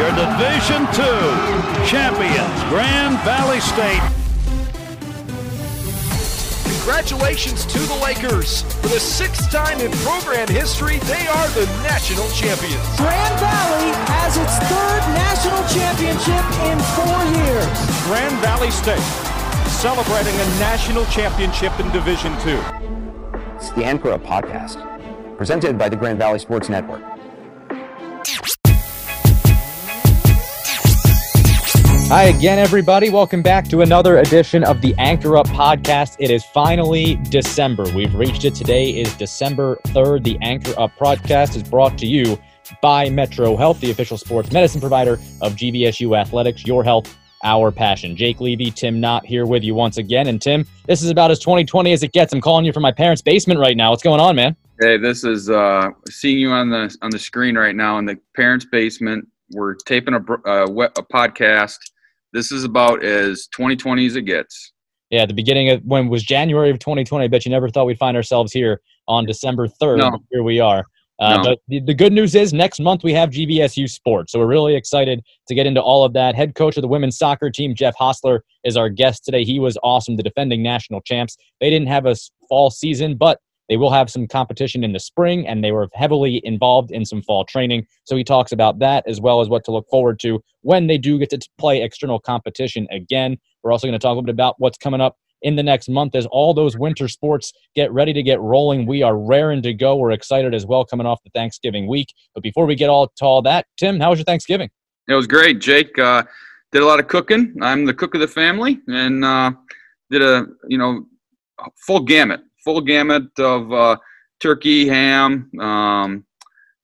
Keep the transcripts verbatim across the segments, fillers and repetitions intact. your Division two champions, Grand Valley State. Congratulations to the Lakers. For the sixth time in program history, they are the national champions. Grand Valley has its third national championship in four years. Grand Valley State celebrating a national championship in Division two. It's the Ankara podcast, presented by the Grand Valley Sports Network. Hi again, everybody. Welcome back to another edition of the Anchor Up podcast. It is finally December. We've reached it. Today is December third. The Anchor Up podcast is brought to you by Metro Health, the official sports medicine provider of G V S U Athletics. Your health, our passion. Jake Levy, Tim Knott here with you once again. And Tim, this is about as twenty twenty as it gets. I'm calling you from my parents' basement right now. What's going on, man? Hey, this is uh, seeing you on the on the screen right now in the parents' basement. We're taping a, uh, a podcast. This is about as twenty twenty as it gets. Yeah, at the beginning of when it was January of twenty twenty, I bet you never thought we'd find ourselves here on December third. No. But here we are. Uh, no. the, the good news is next month we have G V S U Sports, so we're really excited to get into all of that. Head coach of the women's soccer team, Jeff Hosler, is our guest today. He was awesome, the defending national champs. They didn't have a fall season, but they will have some competition in the spring, and they were heavily involved in some fall training. So he talks about that as well as what to look forward to when they do get to play external competition again. We're also going to talk a little bit about what's coming up in the next month as all those winter sports get ready to get rolling. We are raring to go. We're excited as well coming off the Thanksgiving week. But before we get all to all that, Tim, how was your Thanksgiving? It was great, Jake. Uh, did a lot of cooking. I'm the cook of the family, and uh, did a, you know, full gamut. Full gamut of uh, turkey, ham, um,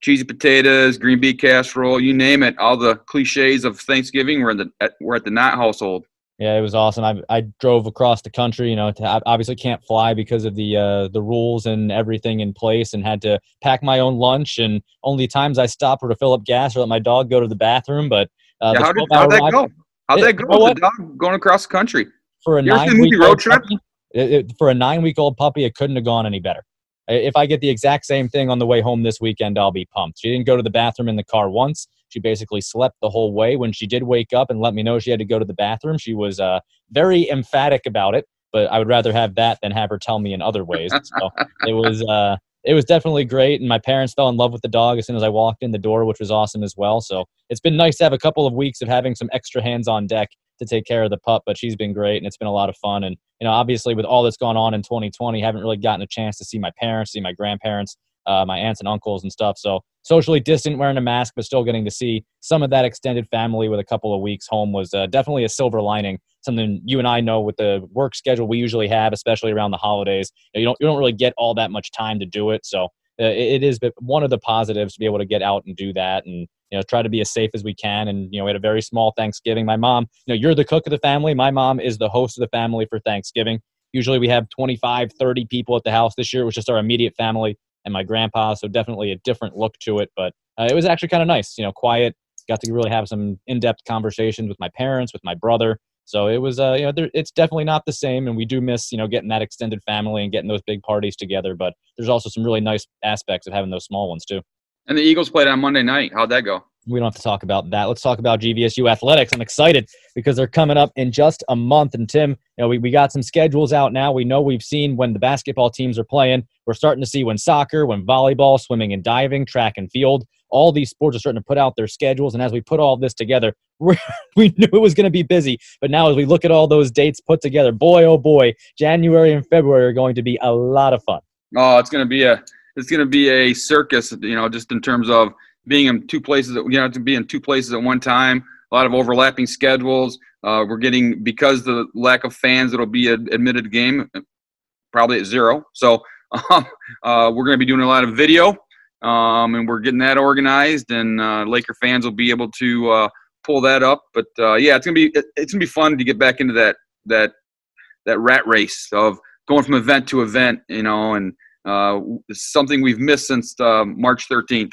cheesy potatoes, green bean casserole, you name it. All the cliches of Thanksgiving were, in the, at, were at the Knott household. Yeah, it was awesome. I I drove across the country. You know, to, I obviously can't fly because of the uh, the rules and everything in place, and had to pack my own lunch. And only times I stopped were to fill up gas or let my dog go to the bathroom. But uh, yeah, how did how'd that ride, go? How'd it, that go? You know with the dog going across the country for a nine-week road trip. Company, It, it, for a nine-week-old puppy, it couldn't have gone any better. If I get the exact same thing on the way home this weekend, I'll be pumped. She didn't go to the bathroom in the car once. She basically slept the whole way. When she did wake up and let me know she had to go to the bathroom, she was uh, very emphatic about it, but I would rather have that than have her tell me in other ways. So it was uh, it was definitely great, and my parents fell in love with the dog as soon as I walked in the door, which was awesome as well. So it's been nice to have a couple of weeks of having some extra hands on deck to take care of the pup, but she's been great, and it's been a lot of fun. And you know, obviously, with all that's gone on in twenty twenty, haven't really gotten a chance to see my parents, see my grandparents, uh, my aunts and uncles and stuff. So socially distant, wearing a mask, but still getting to see some of that extended family with a couple of weeks home was uh, definitely a silver lining. Something you and I know with the work schedule we usually have, especially around the holidays, you know, you don't you don't really get all that much time to do it. So uh, it, it is one of the positives to be able to get out and do that, and you know, try to be as safe as we can. And, you know, we had a very small Thanksgiving. My mom, you know, you're the cook of the family. My mom is the host of the family for Thanksgiving. Usually we have twenty-five, thirty people at the house. This year it was just our immediate family and my grandpa. So definitely a different look to it, but uh, it was actually kind of nice, you know, quiet, got to really have some in-depth conversations with my parents, with my brother. So it was, uh, you know, there, it's definitely not the same. And we do miss, you know, getting that extended family and getting those big parties together, but there's also some really nice aspects of having those small ones too. And the Eagles played on Monday night. How'd that go? We don't have to talk about that. Let's talk about G V S U Athletics. I'm excited because they're coming up in just a month. And, Tim, you know, we, we got some schedules out now. We know we've seen when the basketball teams are playing. We're starting to see when soccer, when volleyball, swimming and diving, track and field. All these sports are starting to put out their schedules. And as we put all this together, we're, we knew it was going to be busy. But now as we look at all those dates put together, boy, oh, boy, January and February are going to be a lot of fun. Oh, it's going to be a – It's going to be a circus, you know, just in terms of being in two places, you know, to be in two places at one time, a lot of overlapping schedules. Uh, we're getting, because the lack of fans, it'll be an admitted game, probably at zero. So um, uh, we're going to be doing a lot of video, um, and we're getting that organized, and uh, Laker fans will be able to uh, pull that up. But, uh, yeah, it's going to be it's going to be fun to get back into that, that, that rat race of going from event to event, you know, and – Uh, something we've missed since uh, March thirteenth.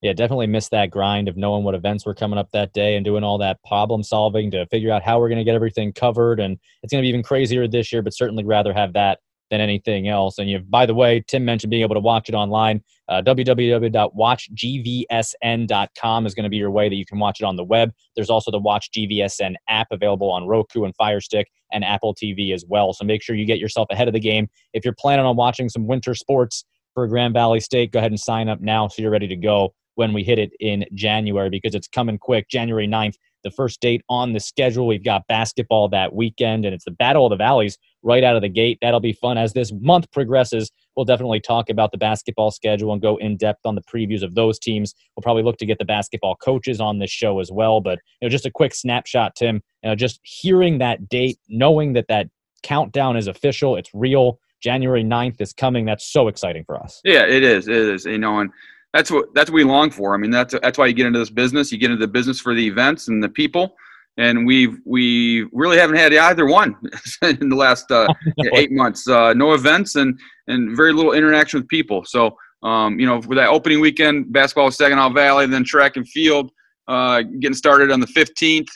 Yeah, definitely missed that grind of knowing what events were coming up that day and doing all that problem solving to figure out how we're going to get everything covered. And it's going to be even crazier this year, but certainly rather have that than anything else. And, you, by the way, Tim mentioned being able to watch it online. Uh, w w w dot watch g v s n dot com is going to be your way that you can watch it on the web. There's also the Watch G V S N app available on Roku and Fire Stick and Apple T V as well. So make sure you get yourself ahead of the game. If you're planning on watching some winter sports for Grand Valley State, go ahead and sign up now so you're ready to go when we hit it in January, because it's coming quick. January ninth, the first date on the schedule. We've got basketball that weekend, and it's the Battle of the Valleys right out of the gate. That'll be fun. As this month progresses, we'll definitely talk about the basketball schedule and go in-depth on the previews of those teams. We'll probably look to get the basketball coaches on this show as well. But, you know, just a quick snapshot, Tim, you know, just hearing that date, knowing that that countdown is official, it's real, January ninth is coming. That's so exciting for us. Yeah, it is. It is. You know, and that's what, that's what we long for. I mean, that's, that's why you get into this business. You get into the business for the events and the people. And we've, we really haven't had either one in the last uh, eight months. Uh, no events and, and very little interaction with people. So, um, you know, with that opening weekend, basketball with Saginaw Valley, then track and field, uh, getting started on the fifteenth,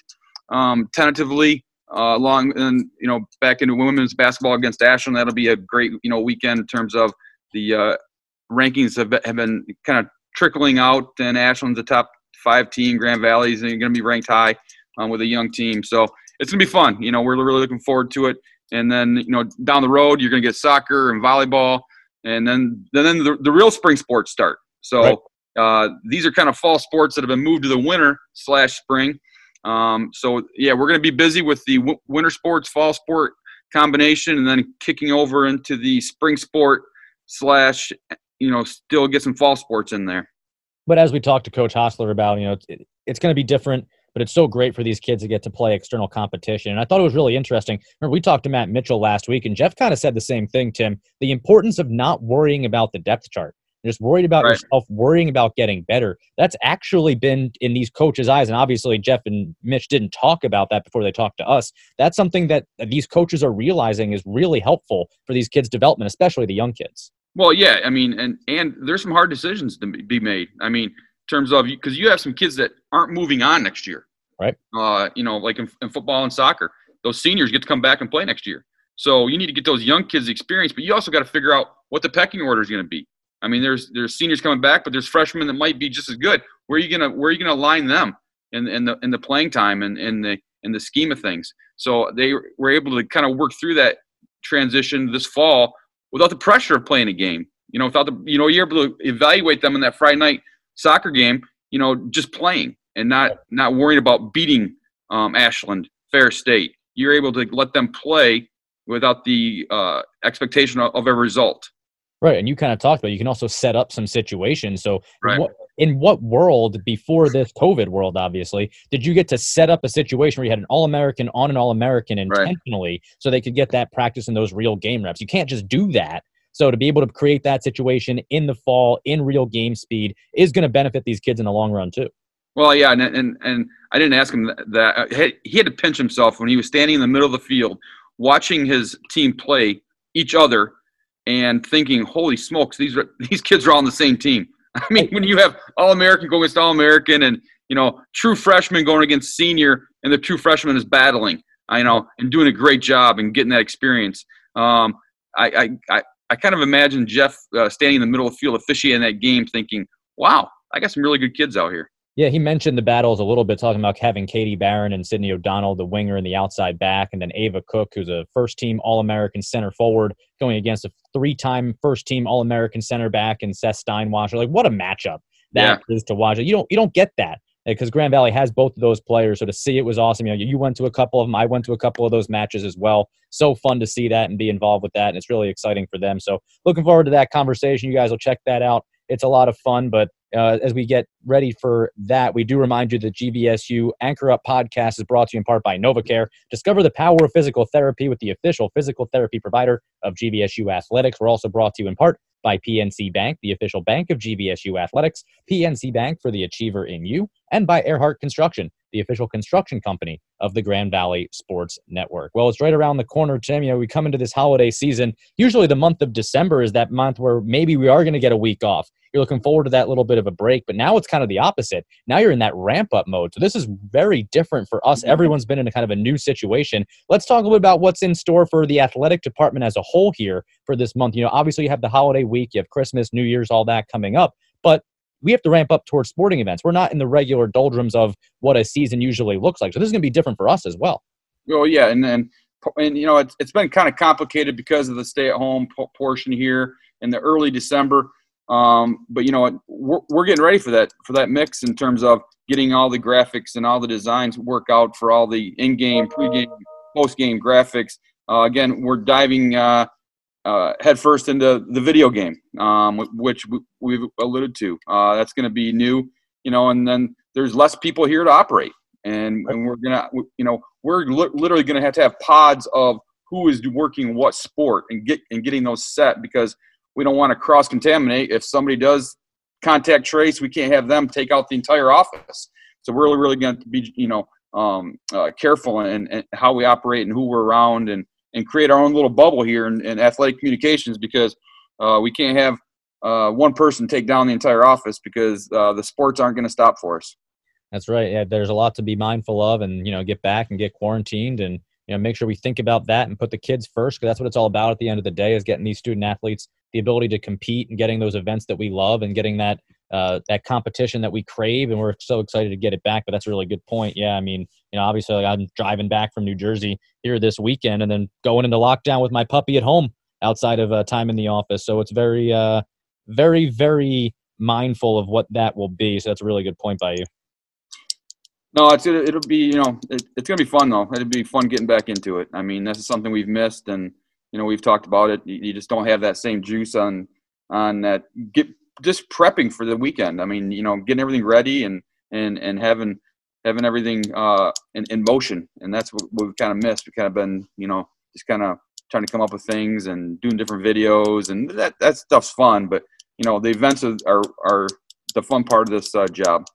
um, tentatively, uh, along and, you know, back into women's basketball against Ashland. That'll be a great, you know, weekend in terms of the uh, rankings have, have been kind of trickling out, and Ashland's a top five team, Grand Valley's and you're going to be ranked high. Um, with a young team. So it's going to be fun. You know, we're really looking forward to it. And then, you know, down the road, you're going to get soccer and volleyball. And then then, then the, the real spring sports start. So right. uh, these are kind of fall sports that have been moved to the winter slash spring. Um, so, yeah, we're going to be busy with the w winter sports, fall sport combination, and then kicking over into the spring sport slash, you know, still get some fall sports in there. But as we talked to Coach Hosler about, you know, it, it's going to be different. But it's so great for these kids to get to play external competition. And I thought it was really interesting. Remember, we talked to Matt Mitchell last week, and Jeff kind of said the same thing, Tim, the importance of not worrying about the depth chart. You're just worried about right. yourself, worrying about getting better. That's actually been in these coaches' eyes. And obviously, Jeff and Mitch didn't talk about that before they talked to us. That's something that these coaches are realizing is really helpful for these kids' development, especially the young kids. Well, yeah. I mean, and, and there's some hard decisions to be made. I mean, terms of, because you have some kids that aren't moving on next year, right? Uh, you know, like in, in football and soccer, those seniors get to come back and play next year. So you need to get those young kids experience, but you also got to figure out what the pecking order is going to be. I mean, there's there's seniors coming back, but there's freshmen that might be just as good. Where are you gonna where are you gonna align them in in the in the playing time and in the in the scheme of things? So they were able to kind of work through that transition this fall without the pressure of playing a game. You know, without the you know you're able to evaluate them in that Friday night soccer game, you know, just playing and not not worrying about beating um, Ashland, Ferris State. You're able to let them play without the uh, expectation of, of a result. Right, and you kind of talked about you can also set up some situations. So right. what, in what world before this COVID world, obviously, did you get to set up a situation where you had an All-American on an All-American intentionally right. so they could get that practice and those real game reps? You can't just do that. So to be able to create that situation in the fall, in real game speed, is going to benefit these kids in the long run too. Well, yeah, and and, and I didn't ask him that. He had to pinch himself when he was standing in the middle of the field watching his team play each other and thinking, holy smokes, these, are, these kids are all on the same team. I mean, when you have All-American going against All-American and, you know, true freshman going against senior and the true freshman is battling, you know, and doing a great job and getting that experience. Um, I, I, I I kind of imagine Jeff uh, standing in the middle of the field officiating that game thinking, wow, I got some really good kids out here. Yeah, he mentioned the battles a little bit, talking about having Katie Barron and Sidney O'Donnell, the winger and the outside back, and then Ava Cook, who's a first-team All-American center forward, going against a three-time first-team All-American center back and Seth Steinwasher. Like, what a matchup that yeah. is to watch. You don't, you don't get that. Because Grand Valley has both of those players, so to see it was awesome. You know, you went to a couple of them. I went to a couple of those matches as well. So fun to see that and be involved with that, and it's really exciting for them. So looking forward to that conversation. You guys will check that out. It's a lot of fun, but uh, as we get ready for that, we do remind you that G V S U Anchor Up Podcast is brought to you in part by NovaCare. Discover the power of physical therapy with the official physical therapy provider of G V S U Athletics. We're also brought to you in part by P N C Bank, the official bank of G V S U Athletics, P N C Bank for the Achiever in You, and by Earhart Construction, the official construction company of the Grand Valley Sports Network. Well, it's right around the corner, Tim. You know, we come into this holiday season. Usually the month of December is that month where maybe we are going to get a week off. you're looking forward to that little bit of a break. But now it's kind of the opposite. Now you're in that ramp up mode. So this is very different for us. Everyone's been in a kind of a new situation. Let's talk a little bit about what's in store for the athletic department as a whole here for this month. You know, obviously you have the holiday week, you have Christmas, New Year's, all that coming up, but we have to ramp up towards sporting events. We're not in the regular doldrums of what a season usually looks like. So this is going to be different for us as well. Oh, yeah. And then, and, you know, it's, it's been kind of complicated because of the stay-at-home po- portion here in the early December. Um, but, you know, we're, we're getting ready for that, for that mix in terms of getting all the graphics and all the designs work out for all the in-game, pre-game, post-game graphics. Uh, again, we're diving uh, uh, headfirst into the video game, um, which we've alluded to. Uh, that's going to be new, you know, and then there's less people here to operate. And, and we're going to, you know, we're li- literally going to have to have pods of who is working what sport and get and getting those set, because we don't want to cross-contaminate. If somebody does contact trace, we can't have them take out the entire office. So we're really, really going to be, you know, um, uh, careful in, in how we operate and who we're around, and, and create our own little bubble here in, in athletic communications, because uh, we can't have uh, one person take down the entire office, because uh, the sports aren't going to stop for us. That's right. Yeah, there's a lot to be mindful of, and, you know, get back and get quarantined, and, you know, make sure we think about that and put the kids first, because that's what it's all about at the end of the day, is getting these student athletes the ability to compete and getting those events that we love and getting that uh, that competition that we crave. And we're so excited to get it back. But that's a really good point. Yeah, I mean, you know, obviously, like, I'm driving back from New Jersey here this weekend and then going into lockdown with my puppy at home outside of uh, time in the office. So it's very, uh, very, very mindful of what that will be. So that's a really good point by you. No, it's, it, it'll be, you know, it, it's going to be fun, though. It'll be fun getting back into it. I mean, this is something we've missed, and, you know, we've talked about it. You, you just don't have that same juice on on that get, just prepping for the weekend. I mean, you know, getting everything ready and, and, and having having everything uh, in, in motion, and that's what we've kind of missed. We've kind of been, you know, just kind of trying to come up with things and doing different videos, and that, that stuff's fun. But, you know, the events are, are, are the fun part of this uh, job.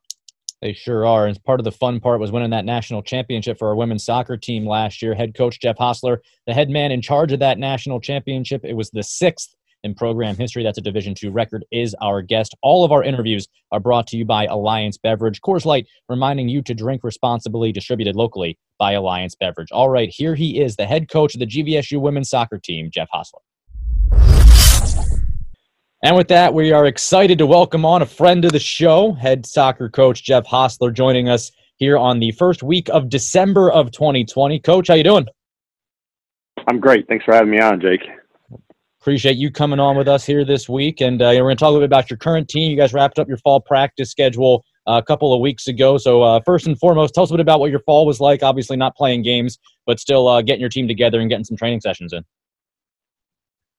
They sure are. And part of the fun part was winning that national championship for our women's soccer team last year. Head coach Jeff Hosler, the head man in charge of that national championship. It was the sixth in program history. That's a Division two record, is our guest. All of our interviews are brought to you by Alliance Beverage. Coors Light, reminding you to drink responsibly, distributed locally by Alliance Beverage. All right, here he is, the head coach of the G V S U women's soccer team, Jeff Hosler. And with that, we are excited to welcome on a friend of the show, head soccer coach Jeff Hosler, joining us here on the first week of December of twenty twenty. Coach, how you doing? I'm great. Thanks for having me on, Jake. Appreciate you coming on with us here this week. And uh, we're going to talk a little bit about your current team. You guys wrapped up your fall practice schedule uh, a couple of weeks ago. So uh, first and foremost, tell us a bit about what your fall was like. Obviously not playing games, but still uh, getting your team together and getting some training sessions in.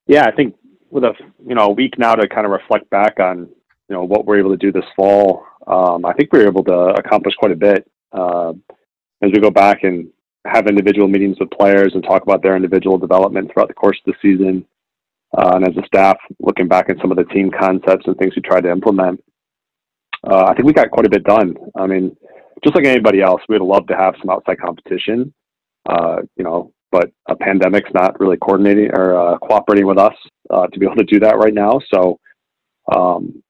Yeah, I think with a you know a week now to kind of reflect back on you know what we're able to do this fall, um, I think we were able to accomplish quite a bit. Uh, as we go back and have individual meetings with players and talk about their individual development throughout the course of the season, uh, and as a staff looking back at some of the team concepts and things we tried to implement, uh, I think we got quite a bit done. I mean, just like anybody else, we'd love to have some outside competition, uh, you know. But a pandemic's not really coordinating or uh, cooperating with us uh, to be able to do that right now. So, um,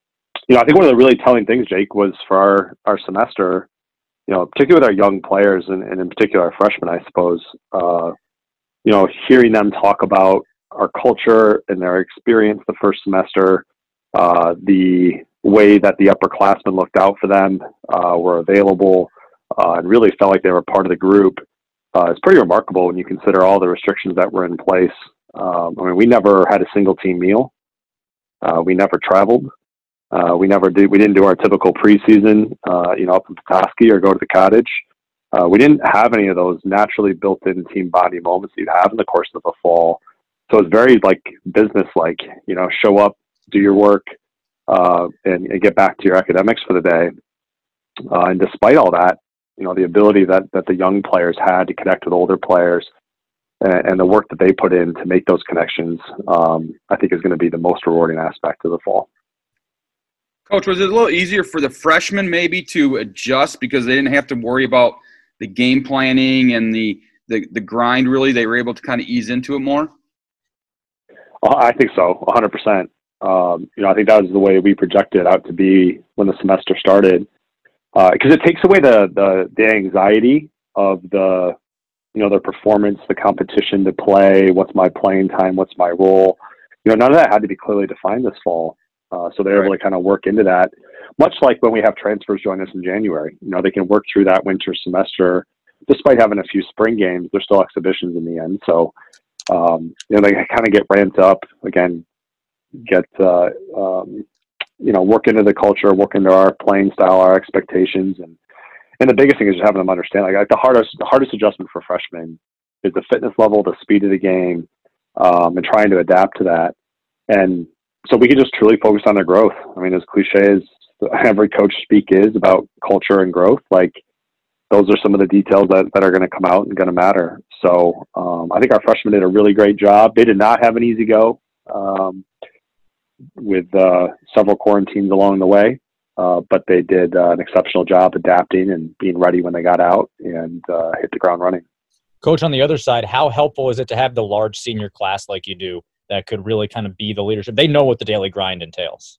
you know, I think one of the really telling things, Jake, was for our, our semester, you know, particularly with our young players and, and in particular our freshmen, I suppose, uh, you know, hearing them talk about our culture and their experience the first semester, uh, the way that the upperclassmen looked out for them, uh, were available, uh, and really felt like they were part of the group. Uh, it's pretty remarkable when you consider all the restrictions that were in place. Um, I mean, we never had a single team meal. Uh, we never traveled. Uh, we never did. We didn't do our typical preseason, uh, you know, up in Petoskey or go to the cottage. Uh, we didn't have any of those naturally built-in team bonding moments that you have in the course of the fall. So it's very like business-like, you know, show up, do your work, uh, and, and get back to your academics for the day. Uh, and despite all that, you know, the ability that, that the young players had to connect with older players and, and the work that they put in to make those connections, um, I think is going to be the most rewarding aspect of the fall. Coach, was it a little easier for the freshmen maybe to adjust because they didn't have to worry about the game planning and the, the, the grind, really? They were able to kind of ease into it more? I think so, one hundred percent. Um, you know, I think that was the way we projected out to be when the semester started, because uh, it takes away the, the the anxiety of the, you know, the performance, the competition to play. What's my playing time? What's my role? You know, none of that had to be clearly defined this fall. Uh, so they're able to kind of work into that, much like when we have transfers join us in January. You know, they can work through that winter semester, despite having a few spring games. They're still exhibitions in the end. So, um, you know, they kind of get ramped up again, get, uh, um, you know, work into the culture, work into our playing style, our expectations. And, and the biggest thing is just having them understand, like, like the hardest, the hardest adjustment for freshmen is the fitness level, the speed of the game, um, and trying to adapt to that. And so we can just truly focus on their growth. I mean, as cliche as every coach speak is about culture and growth, like those are some of the details that, that are going to come out and going to matter. So um, I think our freshmen did a really great job. They did not have an easy go um, with uh, several quarantines along the way, uh, but they did uh, an exceptional job adapting and being ready when they got out and uh, hit the ground running. Coach, on the other side, how helpful is it to have the large senior class like you do that could really kind of be the leadership? They know what the daily grind entails.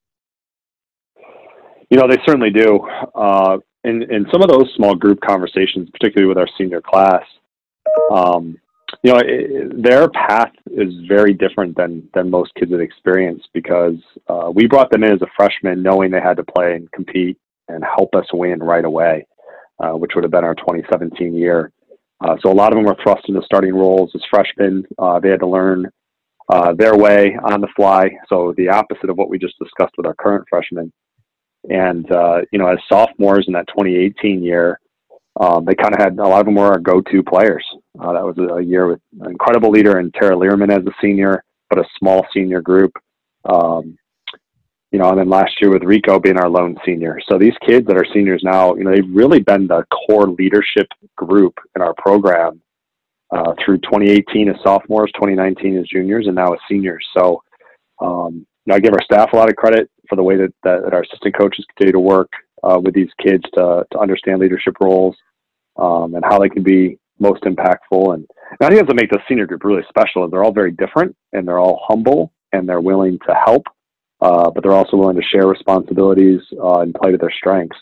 You know, they certainly do. Uh, in, in some of those small group conversations, particularly with our senior class, um, you know, it, their path is very different than, than most kids have experienced, because uh, we brought them in as a freshman knowing they had to play and compete and help us win right away, uh, which would have been our twenty seventeen year. Uh, so a lot of them were thrust into starting roles as freshmen. Uh, they had to learn Uh, their way on the fly. So the opposite of what we just discussed with our current freshmen. And, uh, you know, as sophomores in that twenty eighteen year, um, they kind of had, a lot of them were our go-to players. Uh, that was a year with an incredible leader in Tara Learman as a senior, but a small senior group. Um, you know, and then last year with Rico being our lone senior. So these kids that are seniors now, you know, they've really been the core leadership group in our program. Uh, through twenty eighteen as sophomores, twenty nineteen as juniors, and now as seniors. So um, you know, I give our staff a lot of credit for the way that, that, that our assistant coaches continue to work uh, with these kids to, to understand leadership roles um, and how they can be most impactful. And, and I think that's what makes the senior group really special is they're all very different, and they're all humble, and they're willing to help, uh, but they're also willing to share responsibilities uh, and play to their strengths.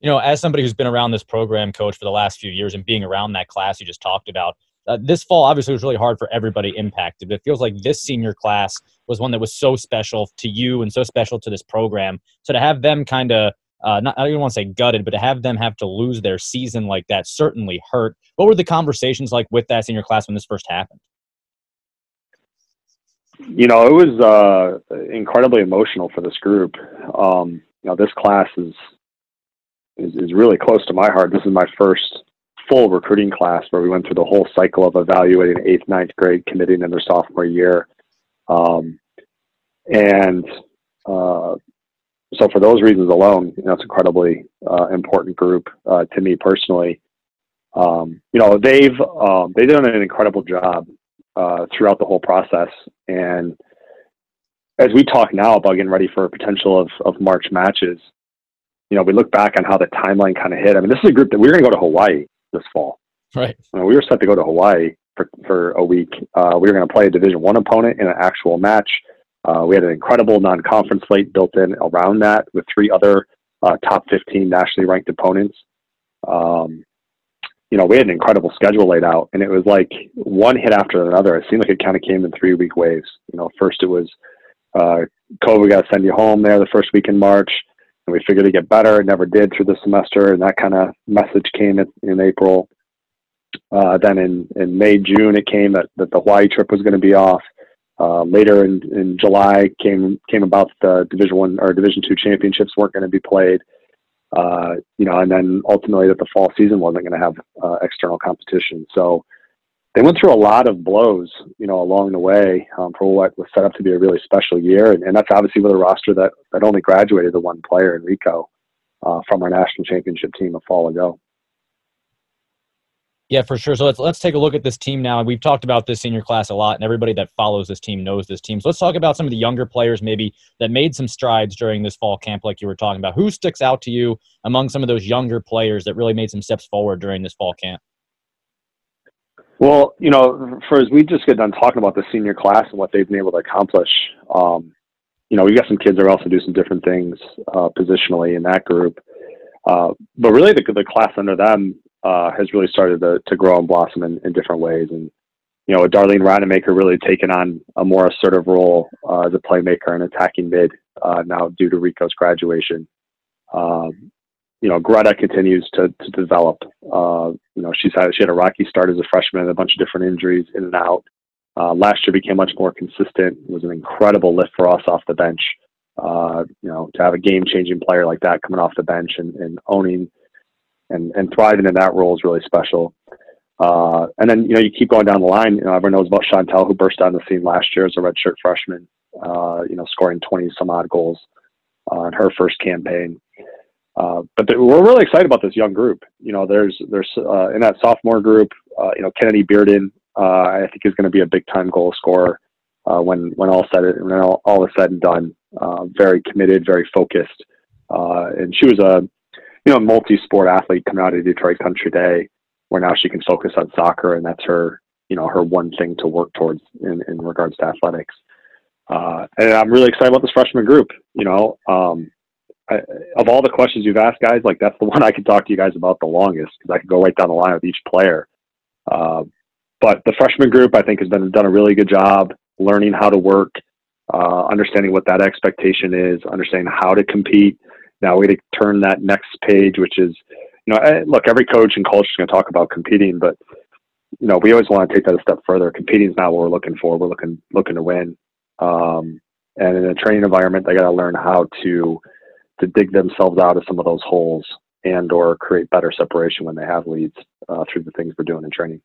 You know, as somebody who's been around this program, Coach, for the last few years and being around that class you just talked about, uh, this fall obviously was really hard for everybody impacted. But it feels like this senior class was one that was so special to you and so special to this program. So to have them kind of, uh, not I don't even want to say gutted, but to have them have to lose their season like that certainly hurt. What were the conversations like with that senior class when this first happened? You know, it was uh, incredibly emotional for this group. Um, you know, this class is... Is, is really close to my heart. This is my first full recruiting class where we went through the whole cycle of evaluating eighth, ninth grade, committing in their sophomore year. Um, and uh, so for those reasons alone, you know, it's an incredibly uh, important group uh, to me personally. Um, you know, they've, um, they've done an incredible job uh, throughout the whole process. And as we talk now about getting ready for a potential of, of March matches, you know, we look back on how the timeline kind of hit. I mean, this is a group that we were going to go to Hawaii this fall. Right. You know, we were set to go to Hawaii for, for a week. Uh, we were going to play a Division One opponent in an actual match. Uh, we had an incredible non-conference slate built in around that with three other uh, top fifteen nationally ranked opponents. Um, you know, we had an incredible schedule laid out, and it was like one hit after another. It seemed like it kind of came in three-week waves. You know, first it was uh, COVID got to send you home there the first week in March. And we figured to get better. It never did through the semester. And that kind of message came in, in April. Uh, then in, in May, June, it came that, that the Hawaii trip was going to be off. Uh, later in, in July came came about the Division One or Division Two championships weren't going to be played. Uh, you know, and then ultimately that the fall season wasn't going to have uh, external competition. So they went through a lot of blows, you know, along the way um, for what was set up to be a really special year. And, and that's obviously with a roster that, that only graduated the one player, Rico, uh, from our national championship team a fall ago. Yeah, for sure. So let's let's take a look at this team now. We've talked about this senior class a lot, and everybody that follows this team knows this team. So let's talk about some of the younger players maybe that made some strides during this fall camp like you were talking about. Who sticks out to you among some of those younger players that really made some steps forward during this fall camp? Well, you know, for as we just get done talking about the senior class and what they've been able to accomplish, um, you know, we got some kids that are also do some different things uh, positionally in that group. Uh, but really the, the class under them uh, has really started to, to grow and blossom in, in different ways. And, you know, Darlene Rademacher really taken on a more assertive role uh, as a playmaker and attacking mid uh, now due to Rico's graduation. Um, you know, Greta continues to, to develop. Uh, you know, she's had, she had a rocky start as a freshman, a bunch of different injuries in and out. Uh, last year became much more consistent. It was an incredible lift for us off the bench. Uh, you know, to have a game-changing player like that coming off the bench and, and owning and, and thriving in that role is really special. Uh, and then, you know, you keep going down the line. You know, everyone knows about Chantel, who burst on the scene last year as a redshirt freshman, uh, you know, scoring twenty-some-odd goals on uh, her first campaign. Uh, but th- we're really excited about this young group. You know, there's, there's uh, in that sophomore group, uh, you know, Kennedy Bearden, uh, I think is going to be a big-time goal scorer uh, when, when, all said it, when all, all is said and done. Uh, very committed, very focused. Uh, and she was a, you know, multi-sport athlete coming out of Detroit Country Day, where now she can focus on soccer, and that's her, you know, her one thing to work towards in, in regards to athletics. Uh, and I'm really excited about this freshman group. You know, um, I, of all the questions you've asked, guys, like that's the one I could talk to you guys about the longest, because I could go right down the line with each player. Uh, but the freshman group, I think, has been done a really good job learning how to work, Uh, understanding what that expectation is, understanding how to compete. Now we got to turn that next page, which is, you know, look, every coach and coach is going to talk about competing, but, you know, we always want to take that a step further. Competing is not what we're looking for. We're looking looking to win. Um, and in a training environment, they got to learn how to to dig themselves out of some of those holes and or create better separation when they have leads uh, through the things we're doing in training.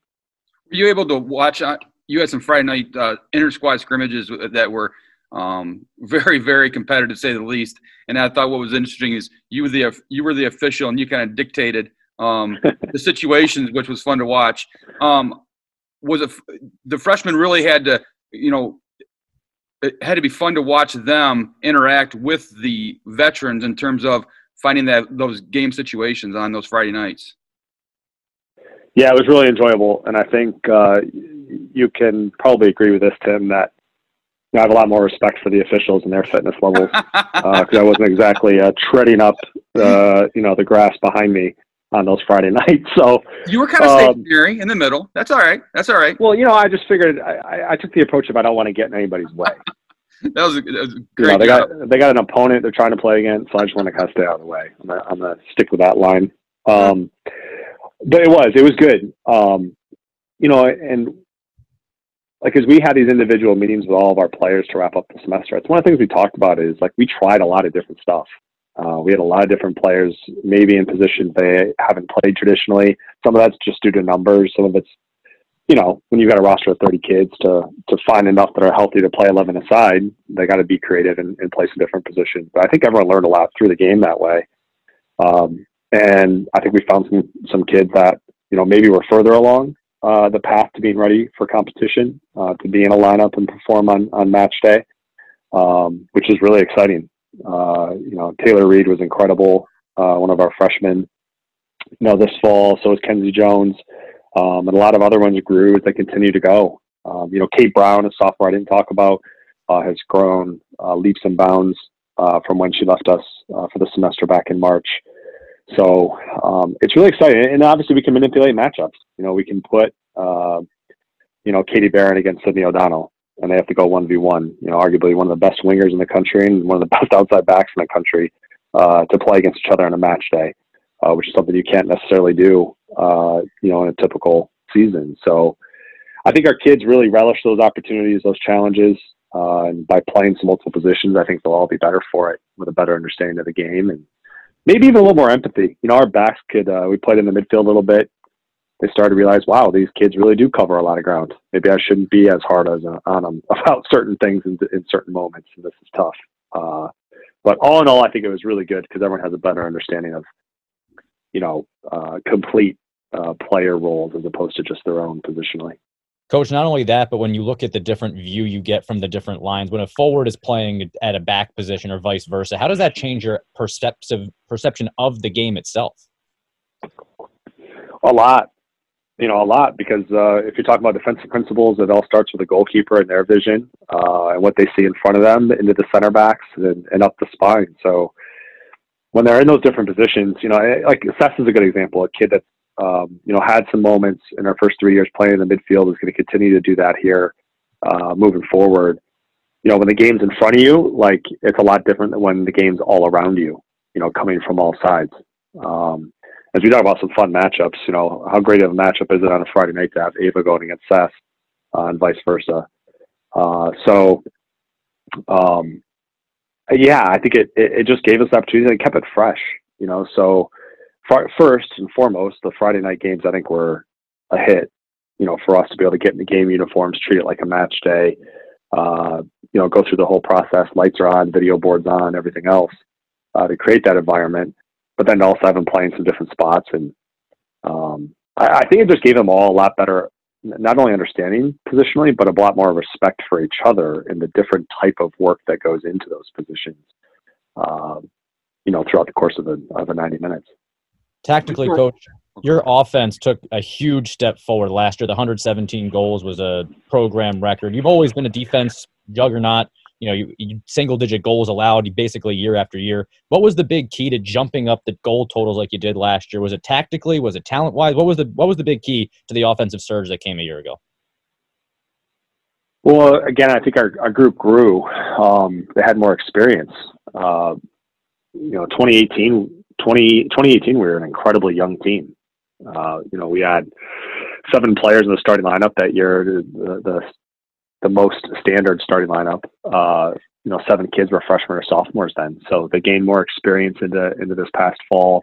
Were you able to watch uh, – you had some Friday night uh, inter-squad scrimmages that were – Um, very, very competitive, to say the least. And I thought what was interesting is you were the you were the official, and you kind of dictated um, the situations, which was fun to watch. Um, was it, the freshmen really had to, you know, it had to be fun to watch them interact with the veterans in terms of finding that those game situations on those Friday nights. Yeah, it was really enjoyable, and I think uh, you can probably agree with this, Tim, that. You know, I have a lot more respect for the officials and their fitness levels because uh, I wasn't exactly uh, treading up, uh, you know, the grass behind me on those Friday nights. So you were kind of um, stationary in the middle. That's all right. That's all right. Well, you know, I just figured I, I took the approach of I don't want to get in anybody's way. that, was a, that was a great. You know, they got job. they got an opponent they're trying to play against, so I just want to kind of stay out of the way. I'm gonna, I'm gonna stick with that line. Um, but it was it was good. Um, you know, and. Like, as we had these individual meetings with all of our players to wrap up the semester, it's one of the things we talked about is, like, we tried a lot of different stuff. Uh, we had a lot of different players maybe in positions they haven't played traditionally. Some of that's just due to numbers. Some of it's, you know, when you've got a roster of thirty kids to to find enough that are healthy to play eleven-a-side, they got to be creative and, and play some different positions. But I think everyone learned a lot through the game that way. Um, and I think we found some, some kids that, you know, maybe were further along. Uh, the path to being ready for competition, uh, to be in a lineup and perform on, on match day, um, which is really exciting. Uh, you know, Taylor Reed was incredible, uh, one of our freshmen, you know, this fall. So is Kenzie Jones. Um, and a lot of other ones grew as they continue to go. Um, you know, Kate Brown, a sophomore I didn't talk about, uh, has grown uh, leaps and bounds uh, from when she left us uh, for the semester back in March. So um, it's really exciting. And obviously we can manipulate matchups. You know, we can put, uh, you know, Katie Barron against Sidney O'Donnell, and they have to go one v one, you know, arguably one of the best wingers in the country and one of the best outside backs in the country uh, to play against each other on a match day, uh, which is something you can't necessarily do, uh, you know, in a typical season. So I think our kids really relish those opportunities, those challenges. Uh, and by playing some multiple positions, I think they'll all be better for it with a better understanding of the game and, maybe even a little more empathy. You know, our backs could, uh, we played in the midfield a little bit. They started to realize, wow, these kids really do cover a lot of ground. Maybe I shouldn't be as hard as uh, on them about certain things in, in certain moments. And this is tough. Uh, but all in all, I think it was really good because everyone has a better understanding of, you know, uh, complete uh, player roles as opposed to just their own positionally. Coach, not only that, but when you look at the different view you get from the different lines, when a forward is playing at a back position or vice versa, how does that change your perceptive perception of the game itself? A lot. you know, a lot, because uh, if you're talking about defensive principles, it all starts with the goalkeeper and their vision uh, and what they see in front of them, into the center backs and, and up the spine. So when they're in those different positions, you know, like Seth is a good example, a kid that, um, you know, had some moments in her first three years playing in the midfield, is going to continue to do that here uh, moving forward. You know, when the game's in front of you, like, it's a lot different than when the game's all around you, you know, coming from all sides. Um, As we talk about some fun matchups, you know, how great of a matchup is it on a Friday night to have Ava going against Seth uh, and vice versa? Uh, so, um, yeah, I think it, it, it just gave us the opportunity and kept it fresh, you know. So, far, first and foremost, the Friday night games, I think, were a hit, you know, for us to be able to get in the game uniforms, treat it like a match day, uh, you know, go through the whole process. Lights are on, video boards on, everything else uh, to create that environment. But then also have them playing some different spots. And um, I, I think it just gave them all a lot better, not only understanding positionally, but a lot more respect for each other and the different type of work that goes into those positions, um, you know, throughout the course of the, of the ninety minutes. Tactically, Coach, your offense took a huge step forward last year. The one hundred seventeen goals was a program record. You've always been a defense juggernaut. You know, you, you single-digit goals allowed, you basically year after year. What was the big key to jumping up the goal totals like you did last year? Was it tactically? Was it talent-wise? What was the what was the big key to the offensive surge that came a year ago? Well, again, I think our, our group grew. Um, they had more experience. Uh, you know, twenty eighteen, twenty, twenty eighteen, we were an incredibly young team. Uh, you know, we had seven players in the starting lineup that year. The, the the most standard starting lineup, uh, you know, seven kids were freshmen or sophomores then. So they gained more experience into, into this past fall.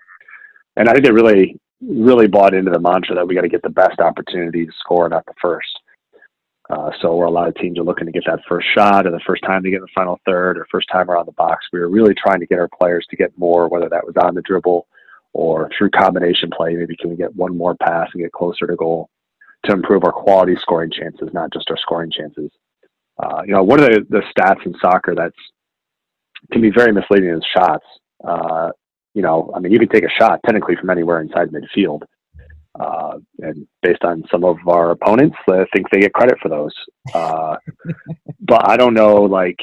And I think they really, really bought into the mantra that we got to get the best opportunity to score, not the first. Uh, so where a lot of teams are looking to get that first shot or the first time to get in the final third or first time around the box, we were really trying to get our players to get more, whether that was on the dribble or through combination play. Maybe can we get one more pass and get closer to goal, to improve our quality scoring chances, not just our scoring chances. Uh, you know, one of the, the stats in soccer that's can be very misleading is shots. Uh, you know, I mean, you can take a shot technically from anywhere inside midfield. Uh, and based on some of our opponents, I think they get credit for those. Uh, but I don't know, like,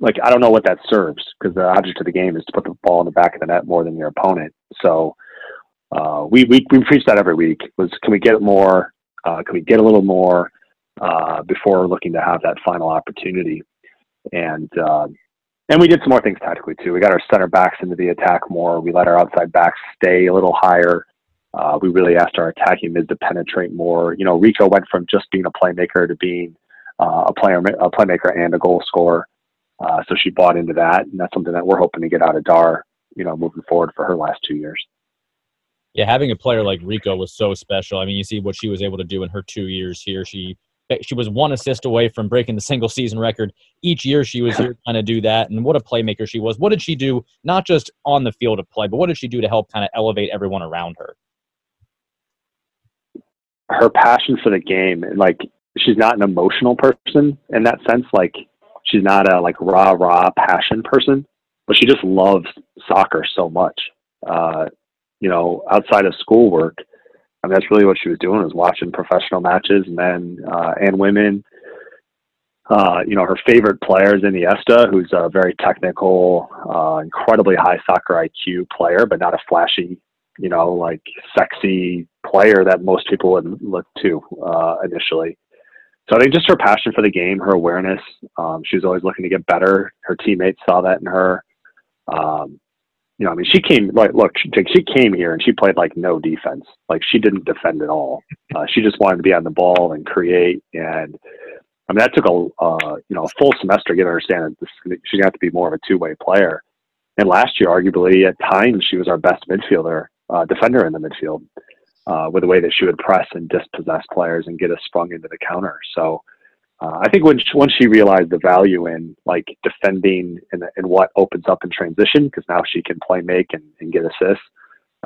like I don't know what that serves, because the object of the game is to put the ball in the back of the net more than your opponent. So uh, we, we, we preach that every week, was can we get more, Uh, can we get a little more uh, before looking to have that final opportunity? And uh, and we did some more things tactically, too. We got our center backs into the attack more. We let our outside backs stay a little higher. Uh, we really asked our attacking mid to penetrate more. You know, Rico went from just being a playmaker to being uh, a, player, a playmaker and a goal scorer. Uh, so she bought into that, and that's something that we're hoping to get out of Dar, you know, moving forward for her last two years. Yeah, having a player like Rico was so special. I mean, you see what she was able to do in her two years here. She she was one assist away from breaking the single-season record. Each year she was here trying to do that, and what a playmaker she was. What did she do, not just on the field of play, but what did she do to help kind of elevate everyone around her? Her passion for the game, and, like, she's not an emotional person in that sense. Like, she's not a, like, rah-rah passion person, but she just loves soccer so much. Uh You know, outside of schoolwork, I mean, that's really what she was doing, was watching professional matches, men uh, and women. Uh, you know, her favorite player is Iniesta, who's a very technical, uh, incredibly high soccer I Q player, but not a flashy, you know, like sexy player that most people would look to uh, initially. So I think just her passion for the game, her awareness, um, she was always looking to get better. Her teammates saw that in her. Um, You know, I mean, she came, like, look, she, she came here and she played like no defense. Like, she didn't defend at all. Uh, she just wanted to be on the ball and create. And I mean, that took a, uh, you know, a full semester to get to understand that this, she's going to have to be more of a two-way player. And last year, arguably, at times, she was our best midfielder, uh, defender in the midfield, uh, with the way that she would press and dispossess players and get us sprung into the counter. So uh, I think when she, once she realized the value in, like, defending and, and what opens up in transition, because now she can play make and, and get assists,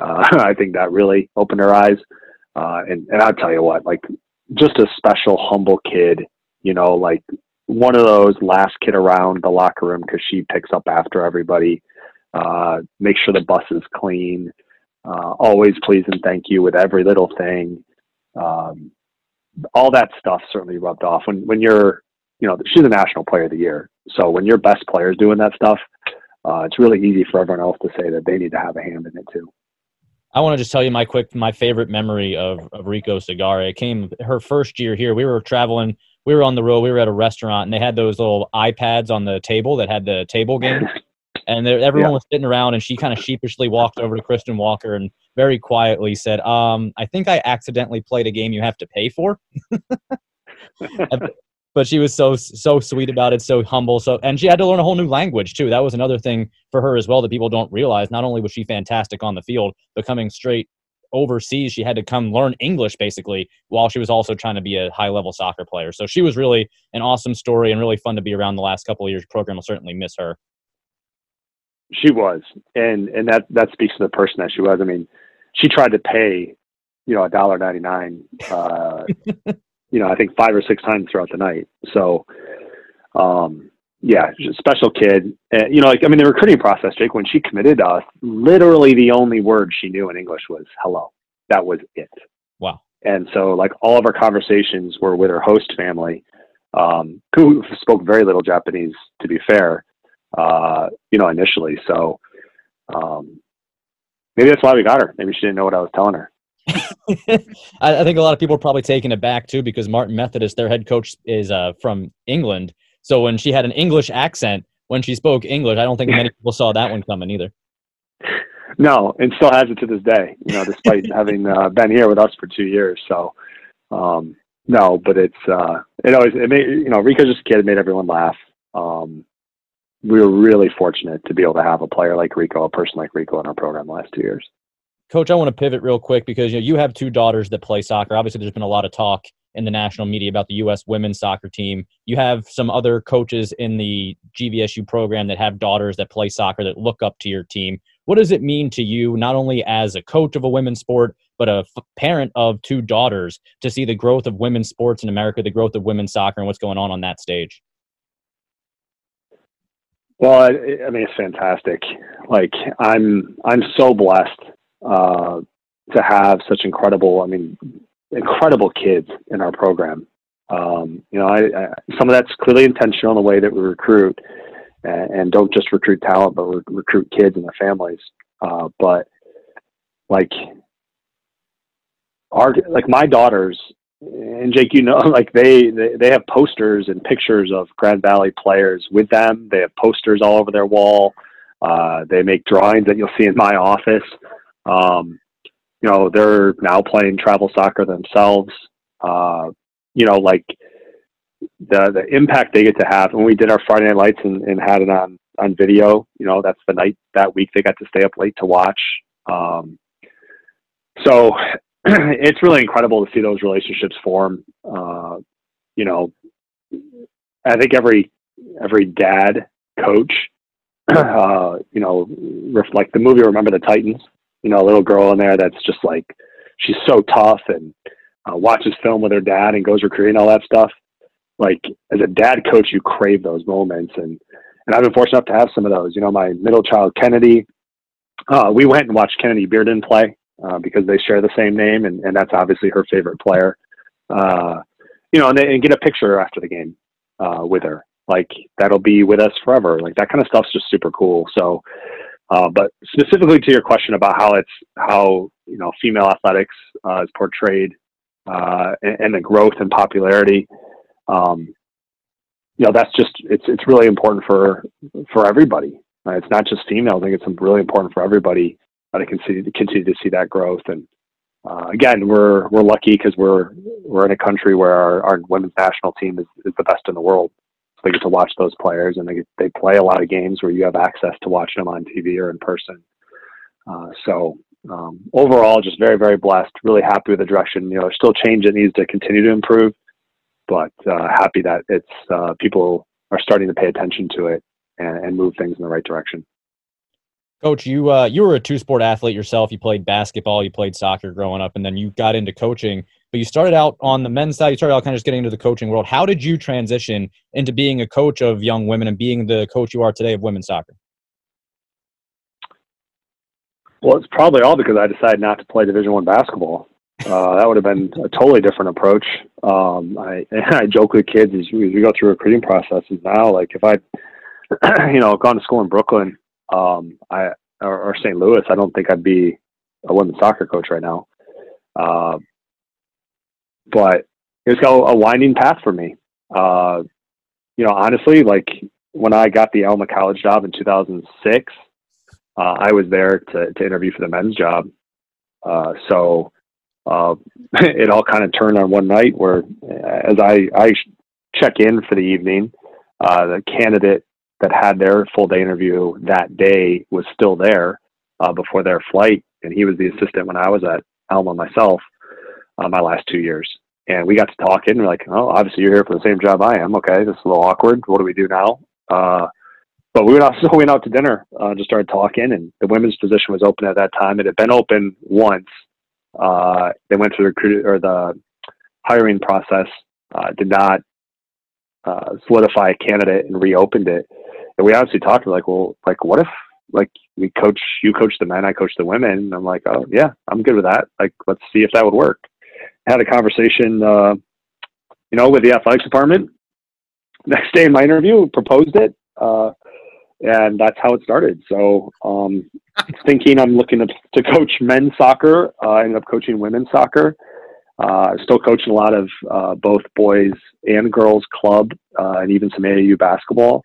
uh, I think that really opened her eyes. Uh, and, and I'll tell you what, like, just a special, humble kid, you know, like one of those last kid around the locker room, because she picks up after everybody, uh, makes sure the bus is clean, uh, always please and thank you with every little thing. um, all that stuff certainly rubbed off when, when you're, you know, she's a national player of the year. So when your best player's doing that stuff, uh, it's really easy for everyone else to say that they need to have a hand in it too. I want to just tell you my quick, my favorite memory of, of Rico Segarra. It came her first year here. We were traveling, we were on the road, we were at a restaurant, and they had those little iPads on the table that had the table games. And there, everyone yeah. was sitting around, and she kind of sheepishly walked over to Kristen Walker and very quietly said, um, I think I accidentally played a game you have to pay for. But she was so, so sweet about it, so humble. So, and she had to learn a whole new language, too. That was another thing for her as well that people don't realize. Not only was she fantastic on the field, but coming straight overseas, she had to come learn English, basically, while she was also trying to be a high-level soccer player. So she was really an awesome story and really fun to be around the last couple of years. The program will certainly miss her. She was, and and that, that speaks to the person that she was. I mean, she tried to pay, you know, a dollar ninety-nine, uh, you know, I think five or six times throughout the night. So, um, yeah, she's a special kid. And, you know, like, I mean, the recruiting process, Jake, when she committed to us, literally the only word she knew in English was hello. That was it. Wow. And so, like, all of our conversations were with her host family, um, who spoke very little Japanese, to be fair. uh you know initially so um maybe that's why we got her. Maybe she didn't know what I was telling her. I, I think a lot of people are probably taken aback too, because Martin Methodist, their head coach, is uh from England. So when she had an English accent when she spoke English, I don't think many people saw that one coming either. No, and still has it to this day, you know, despite having uh, been here with us for two years. So um no, but it's uh it always it made, you know, Rico's just a kid, it made everyone laugh. um We were really fortunate to be able to have a player like Rico, a person like Rico in our program the last two years. Coach, I want to pivot real quick because you know, you have two daughters that play soccer. Obviously, there's been a lot of talk in the national media about the U S women's soccer team. You have some other coaches in the G V S U program that have daughters that play soccer that look up to your team. What does it mean to you, not only as a coach of a women's sport, but a f- parent of two daughters, to see the growth of women's sports in America, the growth of women's soccer, and what's going on on that stage? Well, I, I mean, it's fantastic. Like, I'm, I'm so blessed uh, to have such incredible, I mean, incredible kids in our program. Um, you know, I, I, some of that's clearly intentional in the way that we recruit, and, and don't just recruit talent, but re- recruit kids and their families. Uh, but like our, like my daughters, and Jake, you know, like they, they, they have posters and pictures of Grand Valley players with them. They have posters all over their wall. Uh, they make drawings that you'll see in my office. Um, you know, they're now playing travel soccer themselves. Uh, you know, like the the impact they get to have. When we did our Friday Night Lights and, and had it on, on video, you know, that's the night that week they got to stay up late to watch. Um, so, it's really incredible to see those relationships form. Uh, you know, I think every, every dad coach, uh, you know, like the movie, Remember the Titans, you know, a little girl in there that's just like, she's so tough and uh, watches film with her dad and goes recruiting, all that stuff. Like, as a dad coach, you crave those moments. And, and I've been fortunate enough to have some of those. You know, my middle child, Kennedy, uh, we went and watched Kennedy Bearden play. Uh, because they share the same name, and, and that's obviously her favorite player, uh, you know, and, they, and get a picture after the game uh, with her. Like, that'll be with us forever. Like, that kind of stuff's just super cool. So, uh, but specifically to your question about how it's, how, you know, female athletics uh, is portrayed uh, and, and the growth and popularity, um, you know, that's just, it's, it's really important for, for everybody. Uh, it's not just female. I think it's really important for everybody. But I continue to continue to see that growth, and uh, again, we're we're lucky because we're we're in a country where our, our women's national team is, is the best in the world. So they get to watch those players, and they get, they play a lot of games where you have access to watching them on T V or in person. Uh, so um, overall, just very very blessed. Really happy with the direction. You know, there's still change that needs to continue to improve, but uh, happy that it's uh, people are starting to pay attention to it and, and move things in the right direction. Coach, you uh, you were a two-sport athlete yourself. You played basketball, you played soccer growing up, and then you got into coaching. But you started out on the men's side. You started out kind of just getting into the coaching world. How did you transition into being a coach of young women and being the coach you are today of women's soccer? Well, it's probably all because I decided not to play Division One basketball. Uh, that would have been a totally different approach. Um, I, and I joke with kids as we, as we go through recruiting processes now, like if I, you know, gone to school in Brooklyn, um, I, or, or Saint Louis, I don't think I'd be a women's soccer coach right now. Uh, but it's got a winding path for me. Uh, you know, honestly, like when I got the Alma College job in two thousand six, uh, I was there to, to interview for the men's job. Uh, so, Uh, it all kind of turned on one night where as I, I check in for the evening, uh, the candidate that had their full day interview that day was still there uh, before their flight. And he was the assistant when I was at Alma myself, uh, my last two years. And we got to talking and we're like, oh, obviously you're here for the same job I am. Okay, this is a little awkward. What do we do now? Uh, but we went out, so we went out to dinner, uh, just started talking, and the women's position was open at that time. It had been open once. Uh, they went through the recruit or the hiring process, uh, did not, uh, solidify a candidate and reopened it. And we honestly talked like, well, like, what if like we coach, you coach the men, I coach the women. And I'm like, oh yeah, I'm good with that. Like, let's see if that would work. I had a conversation, uh, you know, with the athletics department. Next day in my interview, proposed it. Uh, And that's how it started. So um, thinking I'm looking to, to coach men's soccer, uh, I ended up coaching women's soccer. Uh, still coaching a lot of uh, both boys and girls club uh, and even some A A U basketball.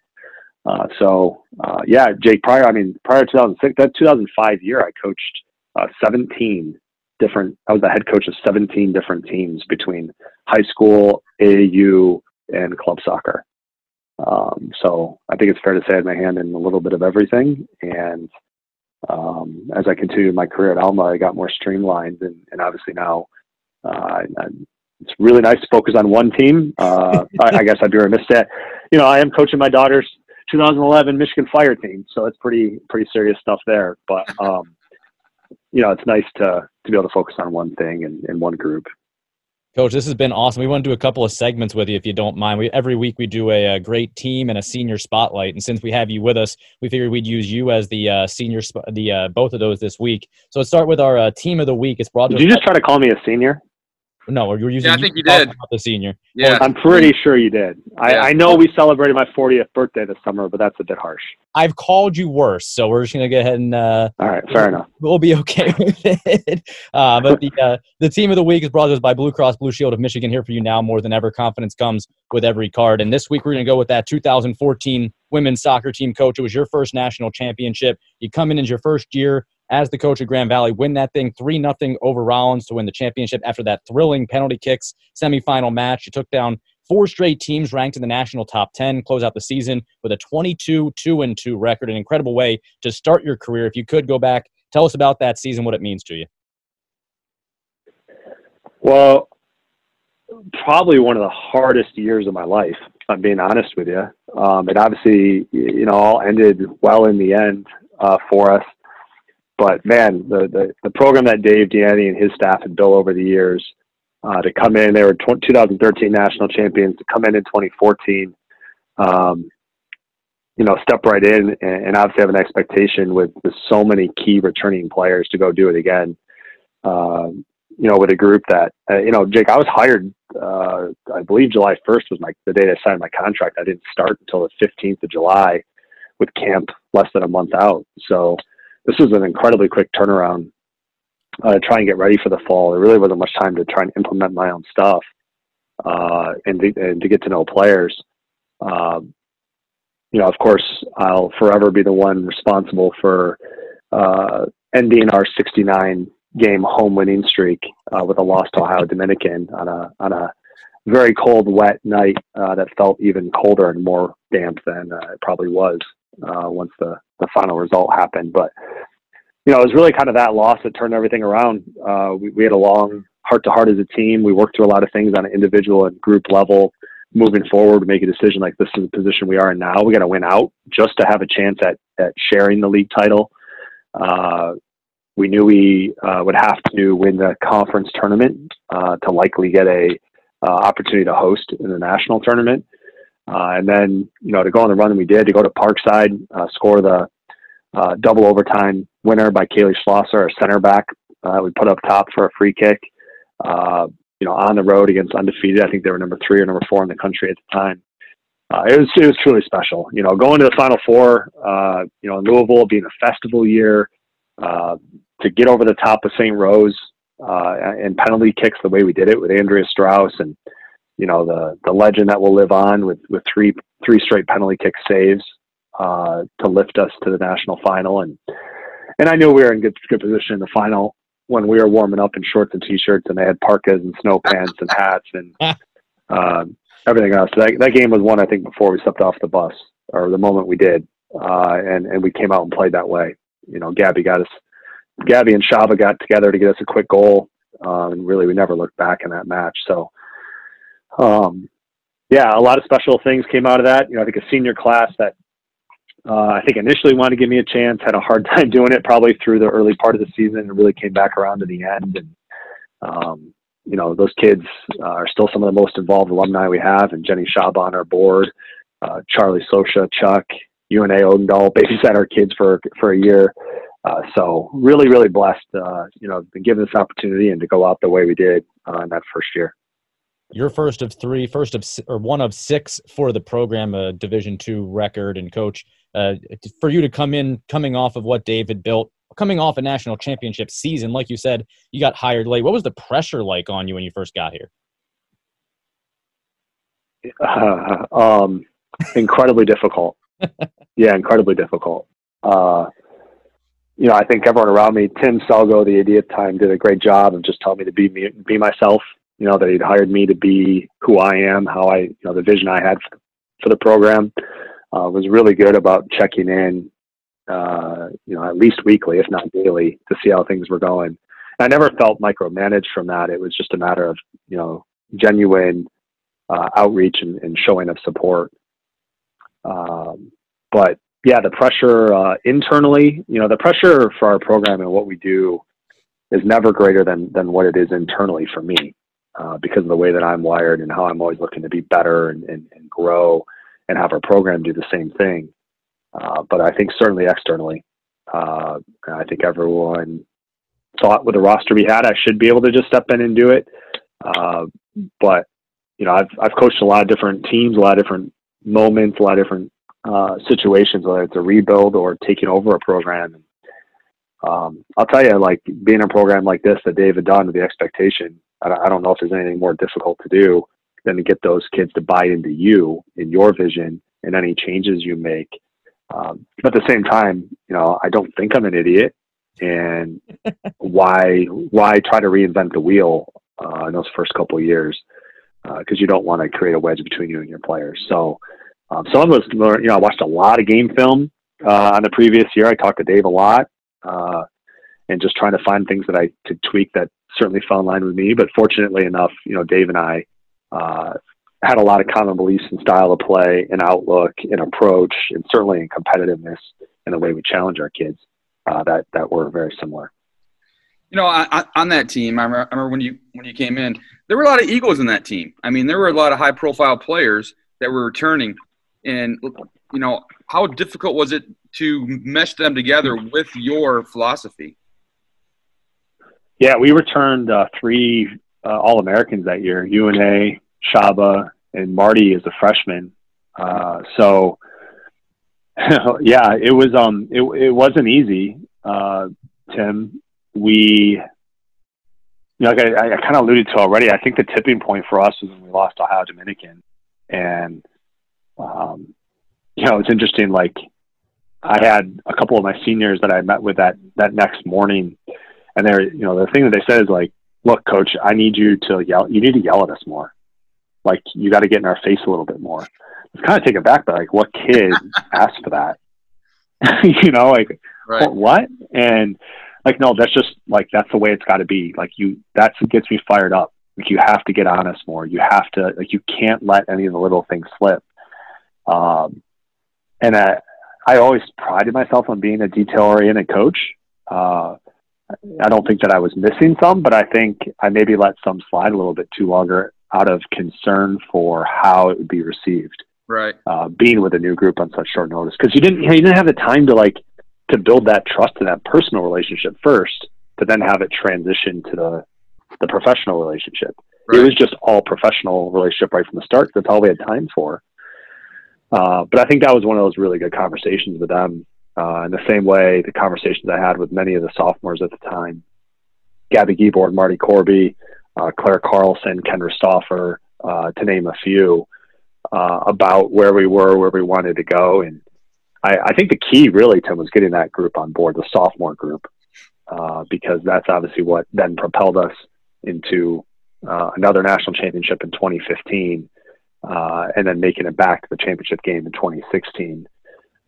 Uh, so, uh, yeah, Jake, prior, I mean, prior to two thousand six, that two thousand five year, I coached uh, seventeen different, I was the head coach of seventeen different teams between high school, A A U, and club soccer. Um, so I think it's fair to say I had my hand in a little bit of everything. And, um, as I continued my career at Alma, I got more streamlined and, and obviously now, uh, I, I, it's really nice to focus on one team. Uh, I, I guess I'd be remiss that, you know, I am coaching my daughter's two thousand eleven Michigan Fire team. So it's pretty, pretty serious stuff there, but, um, you know, it's nice to, to be able to focus on one thing and, and one group. Coach, this has been awesome. We want to do a couple of segments with you, if you don't mind. We, every week we do a, a great team and a senior spotlight, and since we have you with us, we figured we'd use you as the uh, senior, sp- the uh, both of those this week. So let's start with our uh, team of the week. It's brought. Did you just try to call me a senior? No, we're using. Yeah, I think you, you did. The senior. Yeah, I'm pretty sure you did. I, yeah. I know we celebrated my fortieth birthday this summer, but that's a bit harsh. I've called you worse, so we're just gonna go ahead and. Uh, All right, fair we'll, enough. We'll be okay with it. Uh, but the uh, the team of the week is brought to us by Blue Cross Blue Shield of Michigan. Here for you now, more than ever, confidence comes with every card. And this week we're gonna go with that two thousand fourteen women's soccer team. Coach, it was your first national championship. You come in as your first year as the coach of Grand Valley, win that thing three nothing over Rollins to win the championship after that thrilling penalty kicks semifinal match. You took down four straight teams ranked in the national top ten, close out the season with a twenty-two two and two record, an incredible way to start your career. If you could go back, tell us about that season, what it means to you. Well, probably one of the hardest years of my life, if I'm being honest with you. Um, it obviously, you know, all ended well in the end uh, for us. But man, the, the, the program that Dave D'Anne and his staff had built over the years uh, to come in, they were tw- twenty thirteen national champions, to come in in twenty fourteen, um, you know, step right in and, and obviously have an expectation with, with so many key returning players to go do it again. Uh, you know, with a group that, uh, you know, Jake, I was hired, uh, I believe July first was my, the date I signed my contract. I didn't start until the fifteenth of July with camp less than a month out. So, this was an incredibly quick turnaround uh, to try and get ready for the fall. There really wasn't much time to try and implement my own stuff uh, and, to, and to get to know players. Um, you know, of course, I'll forever be the one responsible for uh, ending our sixty-nine game home winning streak uh, with a loss to Ohio Dominican on a on a very cold, wet night uh, that felt even colder and more damp than uh, it probably was uh, once the the final result happened. But, you know, it was really kind of that loss that turned everything around. Uh, we, we had a long heart to heart as a team. We worked through a lot of things on an individual and group level, moving forward to make a decision like this is the position we are in now. We got to win out just to have a chance at, at sharing the league title. Uh, we knew we uh, would have to win the conference tournament uh, to likely get a uh, opportunity to host in the national tournament. Uh, and then, you know, to go on the run we did, to go to Parkside, uh, score the uh, double overtime winner by Kaylee Schlosser, our center back. Uh, we put up top for a free kick. uh, you know, on the road against undefeated. I think they were number three or number four in the country at the time. Uh, it was, it was truly special, you know, going to the Final Four, uh, you know, in Louisville, being a festival year, uh, to get over the top of Saint Rose, uh, and penalty kicks the way we did it with Andrea Strauss and, you know, the, the legend that will live on with, with three, three straight penalty kick saves, uh, to lift us to the national final. And, and I knew we were in good, good position in the final when we were warming up in shorts and t-shirts, and they had parkas and snow pants and hats and, uh, everything else. So that, that game was won, I think, before we stepped off the bus, or the moment we did. Uh, and, and we came out and played that way. You know, Gabby got us, Gabby and Shaba got together to get us a quick goal. Um, and really, we never looked back in that match. So, um, yeah, a lot of special things came out of that. You know, I think a senior class that uh, I think initially wanted to give me a chance, had a hard time doing it probably through the early part of the season, and really came back around to the end. And, um, you know, those kids uh, are still some of the most involved alumni we have, and Jenny Shaba on our board, uh, Charlie Sosha, Chuck, U N A Odendahl babysat our kids for, for a year. Uh, so really, really blessed, uh, you know, been given this opportunity and to go out the way we did uh, in that first year. You're first of three, first of, or one of six for the program, a Division two record. And coach, uh, for you to come in, coming off of what David built, coming off a national championship season, like you said, you got hired late. What was the pressure like on you when you first got here? Uh, um, incredibly difficult. Yeah, incredibly difficult. Uh, you know, I think everyone around me, Tim Selgo, the A D at the time, did a great job of just telling me to be me, be myself. You know, that he'd hired me to be who I am, how I, you know, the vision I had for, for the program. Uh, was really good about checking in, uh, you know, at least weekly, if not daily, to see how things were going. And I never felt micromanaged from that. It was just a matter of, you know, genuine uh, outreach and, and showing of support. Um, but yeah, the pressure uh, internally, you know, the pressure for our program and what we do is never greater than, than what it is internally for me, uh, because of the way that I'm wired and how I'm always looking to be better and, and, and grow and have our program do the same thing. Uh, but I think certainly externally, uh, I think everyone thought with the roster we had, I should be able to just step in and do it. Uh, but, you know, I've, I've coached a lot of different teams, a lot of different moments, a lot of different uh, situations, whether it's a rebuild or taking over a program. And, um, I'll tell you, like, being in a program like this that Dave had done with the expectation, I, I don't know if there's anything more difficult to do than to get those kids to buy into you and your vision and any changes you make. Um, but at the same time, you know, I don't think I'm an idiot, and why, why try to reinvent the wheel, uh, in those first couple of years? Uh, cause you don't want to create a wedge between you and your players. So, um, some of us learned, you know, I watched a lot of game film, uh, on the previous year. I talked to Dave a lot, uh, and just trying to find things that I could tweak that certainly fell in line with me. But fortunately enough, you know, Dave and I, uh, had a lot of common beliefs and style of play and outlook and approach, and certainly in competitiveness and the way we challenge our kids, uh, that, that were very similar. You know, I, I, on that team, I remember, I remember when you, when you came in, there were a lot of egos in that team. I mean, there were a lot of high profile players that were returning, and, you know, how difficult was it to mesh them together with your philosophy? Yeah, we returned uh, three uh, All-Americans that year, U N A, Shaba, and Marty as a freshman. Uh, so yeah, it was, um, it, it wasn't easy. Uh, Tim, we, you know, like I, I kind of alluded to already, I think the tipping point for us was when we lost Ohio Dominican. And, um, you know, it's interesting. Like, I had a couple of my seniors that I met with that, that next morning, and they're, you know, the thing that they said is like, look, coach, I need you to yell. You need to yell at us more. Like, you got to get in our face a little bit more. It's kind of taken back by like, what kid asked for that? You know, like, right. What? And like, no, that's just like, that's the way it's got to be. Like, you, that's what gets me fired up. Like, you have to get on us more. You have to, like, you can't let any of the little things slip. Um, and I, I always prided myself on being a detail oriented coach. Uh, I don't think that I was missing some, but I think I maybe let some slide a little bit too longer out of concern for how it would be received. Right. Uh, being with a new group on such short notice. Cause you didn't, you didn't have the time to like, to build that trust and that personal relationship first, to then have it transition to the, the professional relationship. Right. It was just all professional relationship right from the start. That's all we had time for. Uh, but I think that was one of those really good conversations with them. Uh, in the same way, the conversations I had with many of the sophomores at the time, Gabby Gieboard, Marty Corby, uh, Claire Carlson, Ken Ristoffer, uh, to name a few, uh, about where we were, where we wanted to go. And I, I think the key really, Tim, was getting that group on board, the sophomore group, uh, because that's obviously what then propelled us into uh, another national championship in twenty fifteen, uh, and then making it back to the championship game in twenty sixteen.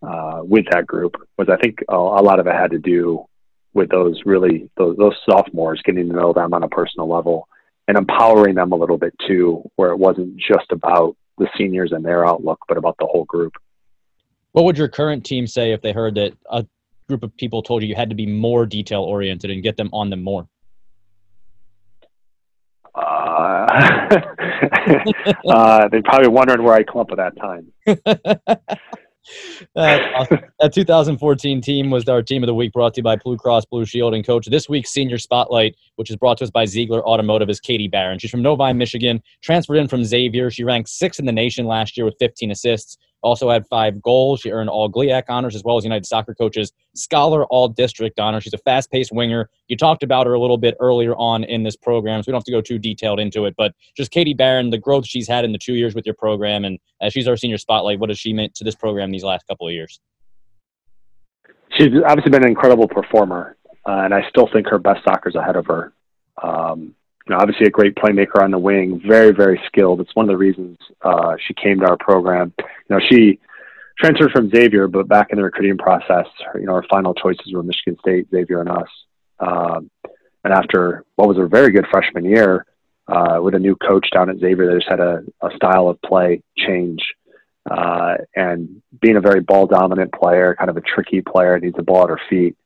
Uh, with that group was, I think, a, a lot of it had to do with those really those, those sophomores, getting to know them on a personal level and empowering them a little bit too, where it wasn't just about the seniors and their outlook, but about the whole group. What would your current team say if they heard that a group of people told you you had to be more detail oriented and get them on them more? Uh, uh, they're probably wondering where I come up with that time. That's awesome. That two thousand fourteen team was our team of the week, brought to you by Blue Cross Blue Shield. And coach, this week's senior spotlight, which is brought to us by Ziegler Automotive, is Katie Barron. She's from Novi, Michigan, transferred in from Xavier. She ranked sixth in the nation last year with fifteen assists, also had five goals. She earned all GLIAC honors as well as United Soccer Coaches Scholar All District honor. She's a fast-paced winger. You talked about her a little bit earlier on in this program, so we don't have to go too detailed into it, but just Katie Barron, the growth she's had in the two years with your program, and as she's our senior spotlight, what has she meant to this program these last couple of years? She's obviously been an incredible performer, uh, and I still think her best soccer's ahead of her. Um, you know, obviously a great playmaker on the wing, very, very skilled. It's one of the reasons uh, she came to our program. You know, she transferred from Xavier, but back in the recruiting process, her, you know, her final choices were Michigan State, Xavier, and us. Um, and after what was a very good freshman year uh, with a new coach down at Xavier, they just had a, a style of play change. Uh, and being a very ball-dominant player, kind of a tricky player, needs the ball at her feet,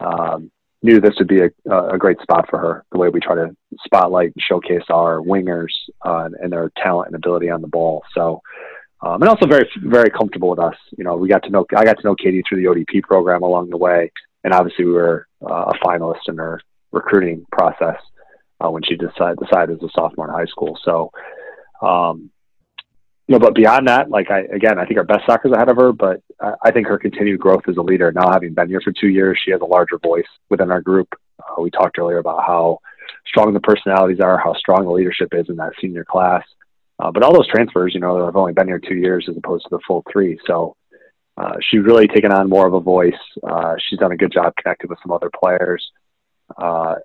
um, knew this would be a, a great spot for her, the way we try to spotlight and showcase our wingers uh, and their talent and ability on the ball. So, um, and also very, very comfortable with us. You know, we got to know, I got to know Katie through the O D P program along the way. And obviously we were uh, a finalist in her recruiting process uh, when she decided, decided as a sophomore in high school. So, um, you know, but beyond that, like I, again, I think our best soccer's ahead of her, but I, I think her continued growth as a leader, now having been here for two years, she has a larger voice within our group. Uh, we talked earlier about how strong the personalities are, how strong the leadership is in that senior class. Uh, but all those transfers, you know, have only been here two years as opposed to the full three. So uh, she's really taken on more of a voice. Uh, she's done a good job connecting with some other players. Uh,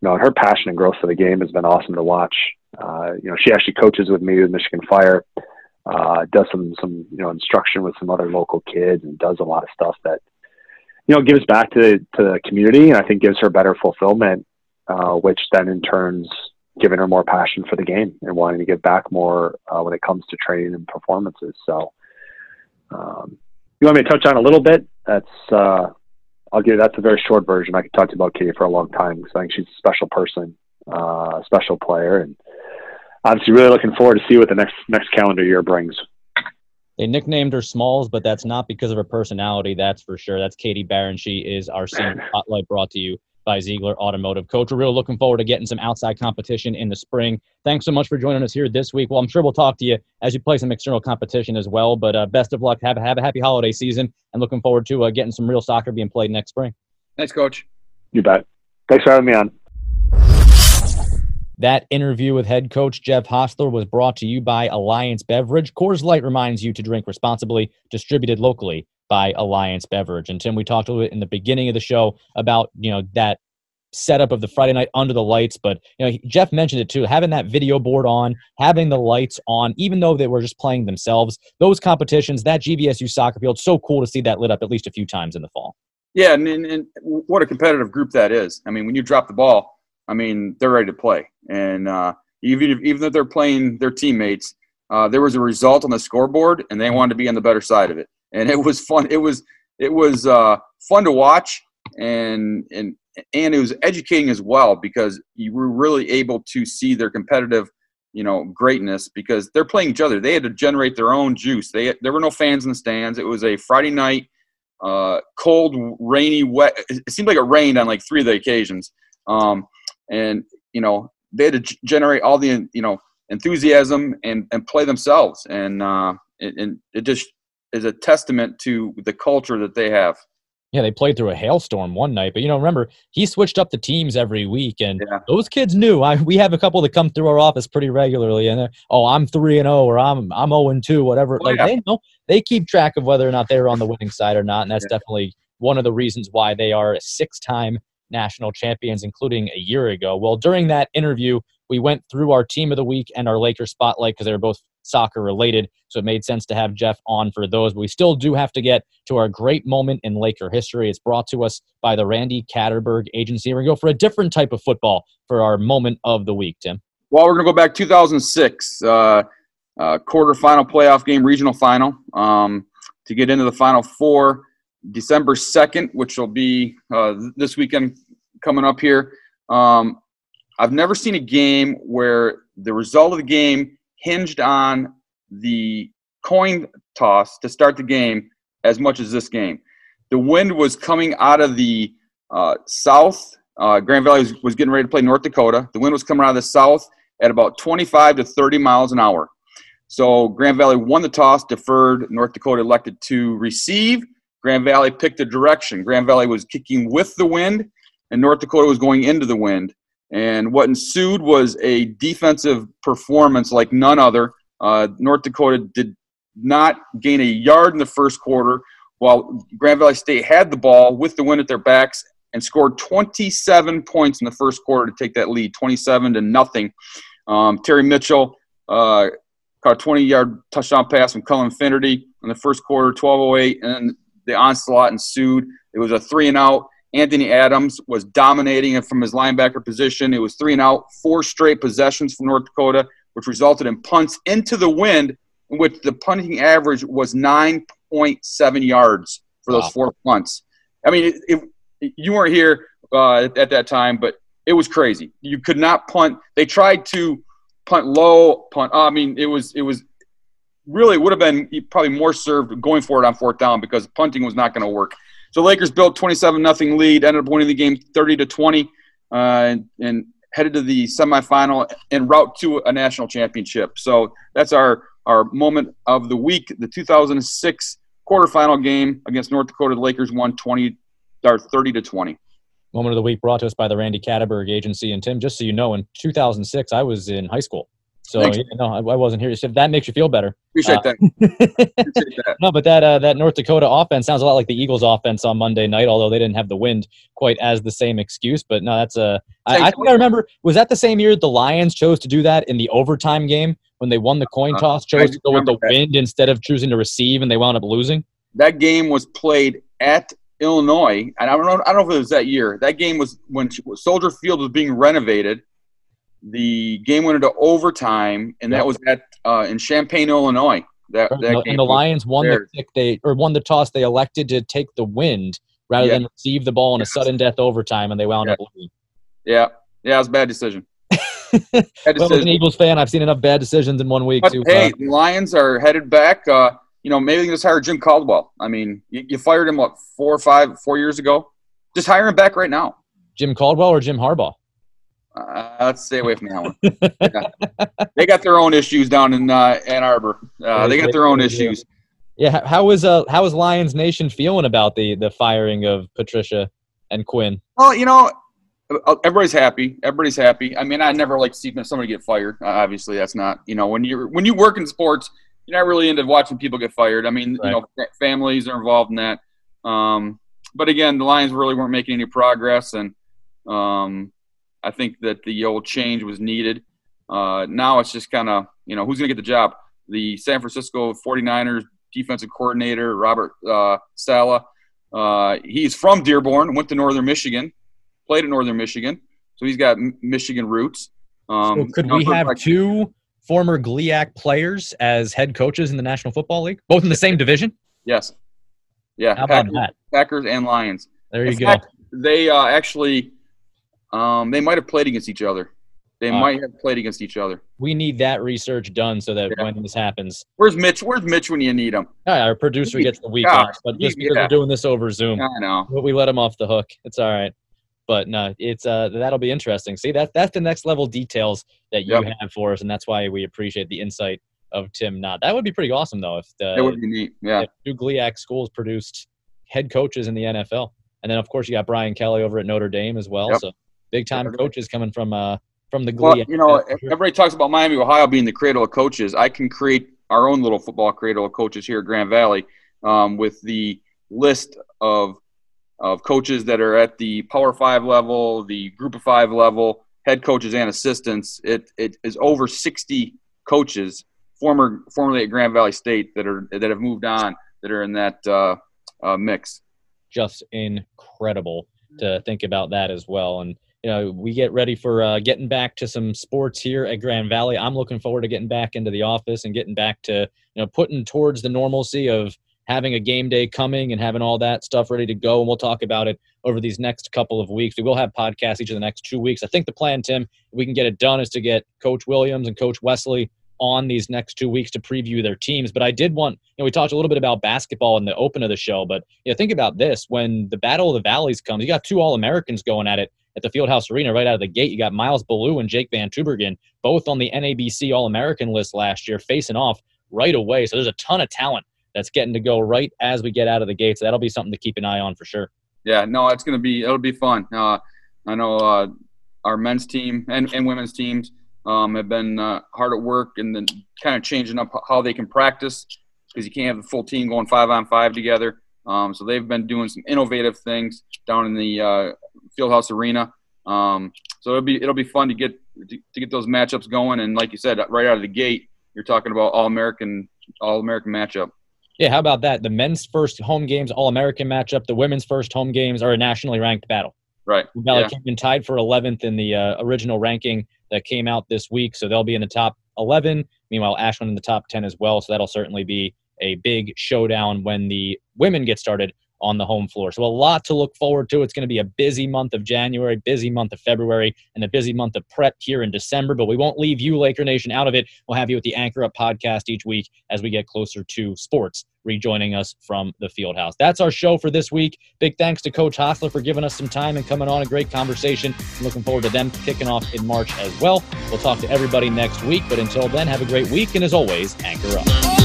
you know, and her passion and growth for the game has been awesome to watch. Uh, you know, she actually coaches with me with Michigan Fire. Uh, does some, some, you know, instruction with some other local kids, and does a lot of stuff that, you know, gives back to, to the community, and I think gives her better fulfillment, uh, which then in turn's giving her more passion for the game and wanting to give back more uh, when it comes to training and performances. So um, you want me to touch on a little bit? That's, uh, I'll give you, that's a very short version. I could talk to you about Katie for a long time because I think she's a special person, uh, special player, and obviously really looking forward to see what the next next calendar year brings. They nicknamed her Smalls, but that's not because of her personality, that's for sure. That's Katie Barron. She is our senior spotlight, brought to you by Ziegler Automotive. Coach, we're really looking forward to getting some outside competition in the spring. Thanks so much for joining us here this week. Well, I'm sure we'll talk to you as you play some external competition as well, but uh, best of luck. Have, have a happy holiday season, and looking forward to uh, getting some real soccer being played next spring. Thanks, Coach. You bet. Thanks for having me on. That interview with head coach Jeff Hosler was brought to you by Alliance Beverage. Coors Light reminds you to drink responsibly, distributed locally by Alliance Beverage. And Tim, we talked a little bit in the beginning of the show about, you know, that setup of the Friday night under the lights, but you know, Jeff mentioned it too, having that video board on, having the lights on, even though they were just playing themselves, those competitions, that G V S U soccer field, so cool to see that lit up at least a few times in the fall. Yeah, and, and, and what a competitive group that is. I mean, when you drop the ball, I mean, they're ready to play. And uh, even if, even though they're playing their teammates, uh, there was a result on the scoreboard, and they wanted to be on the better side of it. And it was fun. It was it was uh, fun to watch, and and and it was educating as well, because you were really able to see their competitive, you know, greatness, because they're playing each other. They had to generate their own juice. They there were no fans in the stands. It was a Friday night, uh, cold, rainy, wet. It seemed like it rained on like three of the occasions. Um, And, you know, they had to generate all the, you know, enthusiasm and, and play themselves. And, uh, and, and it just is a testament to the culture that they have. Yeah, they played through a hailstorm one night. But, you know, remember, he switched up the teams every week. And yeah. those kids knew. I, we have a couple that come through our office pretty regularly. And they're, oh, I'm three and oh or I'm I'm oh and two, whatever. Oh, like yeah. They know. They keep track of whether or not they're on the winning side or not. And that's yeah. definitely one of the reasons why they are a six-time national champions, including a year ago. Well, during that interview, we went through our team of the week and our Laker spotlight because they were both soccer related, so it made sense to have Jeff on for those. But we still do have to get to our great moment in Laker history. It's brought to us by the Randy Catterberg Agency. We're going to go for a different type of football for our moment of the week, Tim. Well, we're going to go back two thousand six, uh, uh, quarterfinal playoff game, regional final, um, to get into the Final Four. December second, which will be uh, this weekend coming up here. Um, I've never seen a game where the result of the game hinged on the coin toss to start the game as much as this game. The wind was coming out of the uh, south. Uh, Grand Valley was, was getting ready to play North Dakota. The wind was coming out of the south at about twenty-five to thirty miles an hour. So Grand Valley won the toss, deferred. North Dakota elected to receive. Grand Valley picked a direction. Grand Valley was kicking with the wind, and North Dakota was going into the wind. And what ensued was a defensive performance like none other. Uh, North Dakota did not gain a yard in the first quarter, while Grand Valley State had the ball with the wind at their backs and scored twenty-seven points in the first quarter to take that lead, twenty-seven to nothing. Um, Terry Mitchell uh, caught a twenty-yard touchdown pass from Cullen Finnerty in the first quarter, twelve oh eight, and the onslaught ensued. It was a three and out. Anthony Adams was dominating it from his linebacker position. It was three and out, four straight possessions from North Dakota, which resulted in punts into the wind, in which the punting average was nine point seven yards for those wow. four punts. I mean, it, it, you weren't here uh, at that time, but it was crazy. You could not punt. They tried to punt low, punt. I mean, it was it was. Really would have been probably more served going for it on fourth down because punting was not going to work. So Lakers built twenty-seven nothing lead, ended up winning the game thirty to twenty, uh, and, and headed to the semifinal en route to a national championship. So that's our, our moment of the week, the two thousand six quarterfinal game against North Dakota. The Lakers won thirty to twenty. Moment of the week brought to us by the Randy Catterberg Agency. And, Tim, just so you know, in two thousand six, I was in high school. So yeah, no, I, I wasn't here. So that makes you feel better. Appreciate uh, that. Appreciate that. No, but that uh, that North Dakota offense sounds a lot like the Eagles' offense on Monday night, although they didn't have the wind quite as the same excuse. But no, that's a. I, I think I remember. Was that the same year the Lions chose to do that in the overtime game when they won the coin toss? Uh, chose to go with the that. wind instead of choosing to receive, and they wound up losing. That game was played at Illinois, and I don't know. I don't know if it was that year. That game was when Soldier Field was being renovated. The game went into overtime, and yep. that was at uh, in Champaign, Illinois. That, that and game the Lions won the kick they or won the toss. They elected to take the wind rather yep. than receive the ball in yes. a sudden death overtime, and they wound yep. up losing. Yeah, yeah, it was a bad decision. bad decision. Well, as an Eagles fan, I've seen enough bad decisions in one week. But, too, hey, uh, the Lions are headed back. Uh, you know, maybe they can just hire Jim Caldwell. I mean, you, you fired him what four or five, four years ago. Just hire him back right now. Jim Caldwell or Jim Harbaugh? Uh, let's stay away from that one. Yeah. They got their own issues down in uh, Ann Arbor. Uh, they got their own issues. Yeah. How is uh how is Lions Nation feeling about the the firing of Patricia and Quinn? Well, you know, everybody's happy. Everybody's happy. I mean, I never like seeing somebody get fired. Uh, obviously, that's not you know when you when you work in sports, you're not really into watching people get fired. I mean, right. you know, families are involved in that. Um, but again, the Lions really weren't making any progress, and um. I think that the old change was needed. Uh, now it's just kind of, you know, who's going to get the job? The San Francisco forty-niners defensive coordinator, Robert uh, Saleh, uh, he's from Dearborn, went to Northern Michigan, played at Northern Michigan, so he's got Michigan roots. Um, so could we have like two former G L I A C players as head coaches in the National Football League, both in the same division? Yes. Yeah, How Packers, about that? Packers and Lions. There you in go. Fact, they uh, actually – Um, they might have played against each other. They uh, might have played against each other. We need that research done so that yeah. when this happens. Where's Mitch? Where's Mitch when you need him? Right, our producer gets the week yeah. off, but just because yeah. we're doing this over Zoom, I know. We let him off the hook. It's all right. But no, it's uh, that'll be interesting. See, that that's the next level details that you yep. have for us, and that's why we appreciate the insight of Tim Knott. That would be pretty awesome, though, if the, it would be neat. Yeah, if two GLIAC schools produced head coaches in the N F L, and then of course you got Brian Kelly over at Notre Dame as well. Yep. So big time Everybody. coaches coming from uh from the well, GLIAC. You know, everybody talks about Miami, Ohio being the cradle of coaches. I can create our own little football cradle of coaches here at Grand Valley um, with the list of. of coaches that are at the Power Five level, the Group of Five level, head coaches and assistants. It it is over sixty coaches, former formerly at Grand Valley State, that are that have moved on, that are in that uh, uh, mix. Just incredible to think about that as well. And you know, we get ready for uh, getting back to some sports here at Grand Valley. I'm looking forward to getting back into the office and getting back to you know putting towards the normalcy of having a game day coming and having all that stuff ready to go. And we'll talk about it over these next couple of weeks. We will have podcasts each of the next two weeks. I think the plan, Tim, if we can get it done, is to get Coach Williams and Coach Wesley on these next two weeks to preview their teams. But I did want, you know, we talked a little bit about basketball in the open of the show, but you know, think about this. When the Battle of the Valleys comes, you got two All-Americans going at it at the Fieldhouse Arena right out of the gate. You got Miles Ballou and Jake Van Tubergen, both on the N A B C All-American list last year, facing off right away. So there's a ton of talent that's getting to go right as we get out of the gates. So that'll be something to keep an eye on for sure. Yeah, no, it's going to be, it'll be fun. Uh, I know uh, our men's team and, and women's teams um, have been uh, hard at work and then kind of changing up how they can practice, because you can't have the full team going five on five together. Um, so they've been doing some innovative things down in the uh, Fieldhouse Arena. Um, so it'll be, it'll be fun to get, to, to get those matchups going. And like you said, right out of the gate, you're talking about all-American, all-American matchup. Yeah, how about that? The men's first home games, All-American matchup. The women's first home games are a nationally ranked battle. Right. Valley yeah. came in tied for eleventh in the uh, original ranking that came out this week, so they'll be in the top eleven. Meanwhile, Ashland in the top ten as well, so that'll certainly be a big showdown when the women get started on the home floor. So a lot to look forward to. It's going to be a busy month of January, busy month of February, and a busy month of prep here in December. But we won't leave you, Laker Nation, out of it. We'll have you at the Anchor Up podcast each week as we get closer to sports rejoining us from the Fieldhouse. That's our show for this week. Big thanks to Coach Hosler for giving us some time and coming on. A great conversation. I'm looking forward to them kicking off in March as well. We'll talk to everybody next week. But until then, have a great week. And as always, Anchor Up.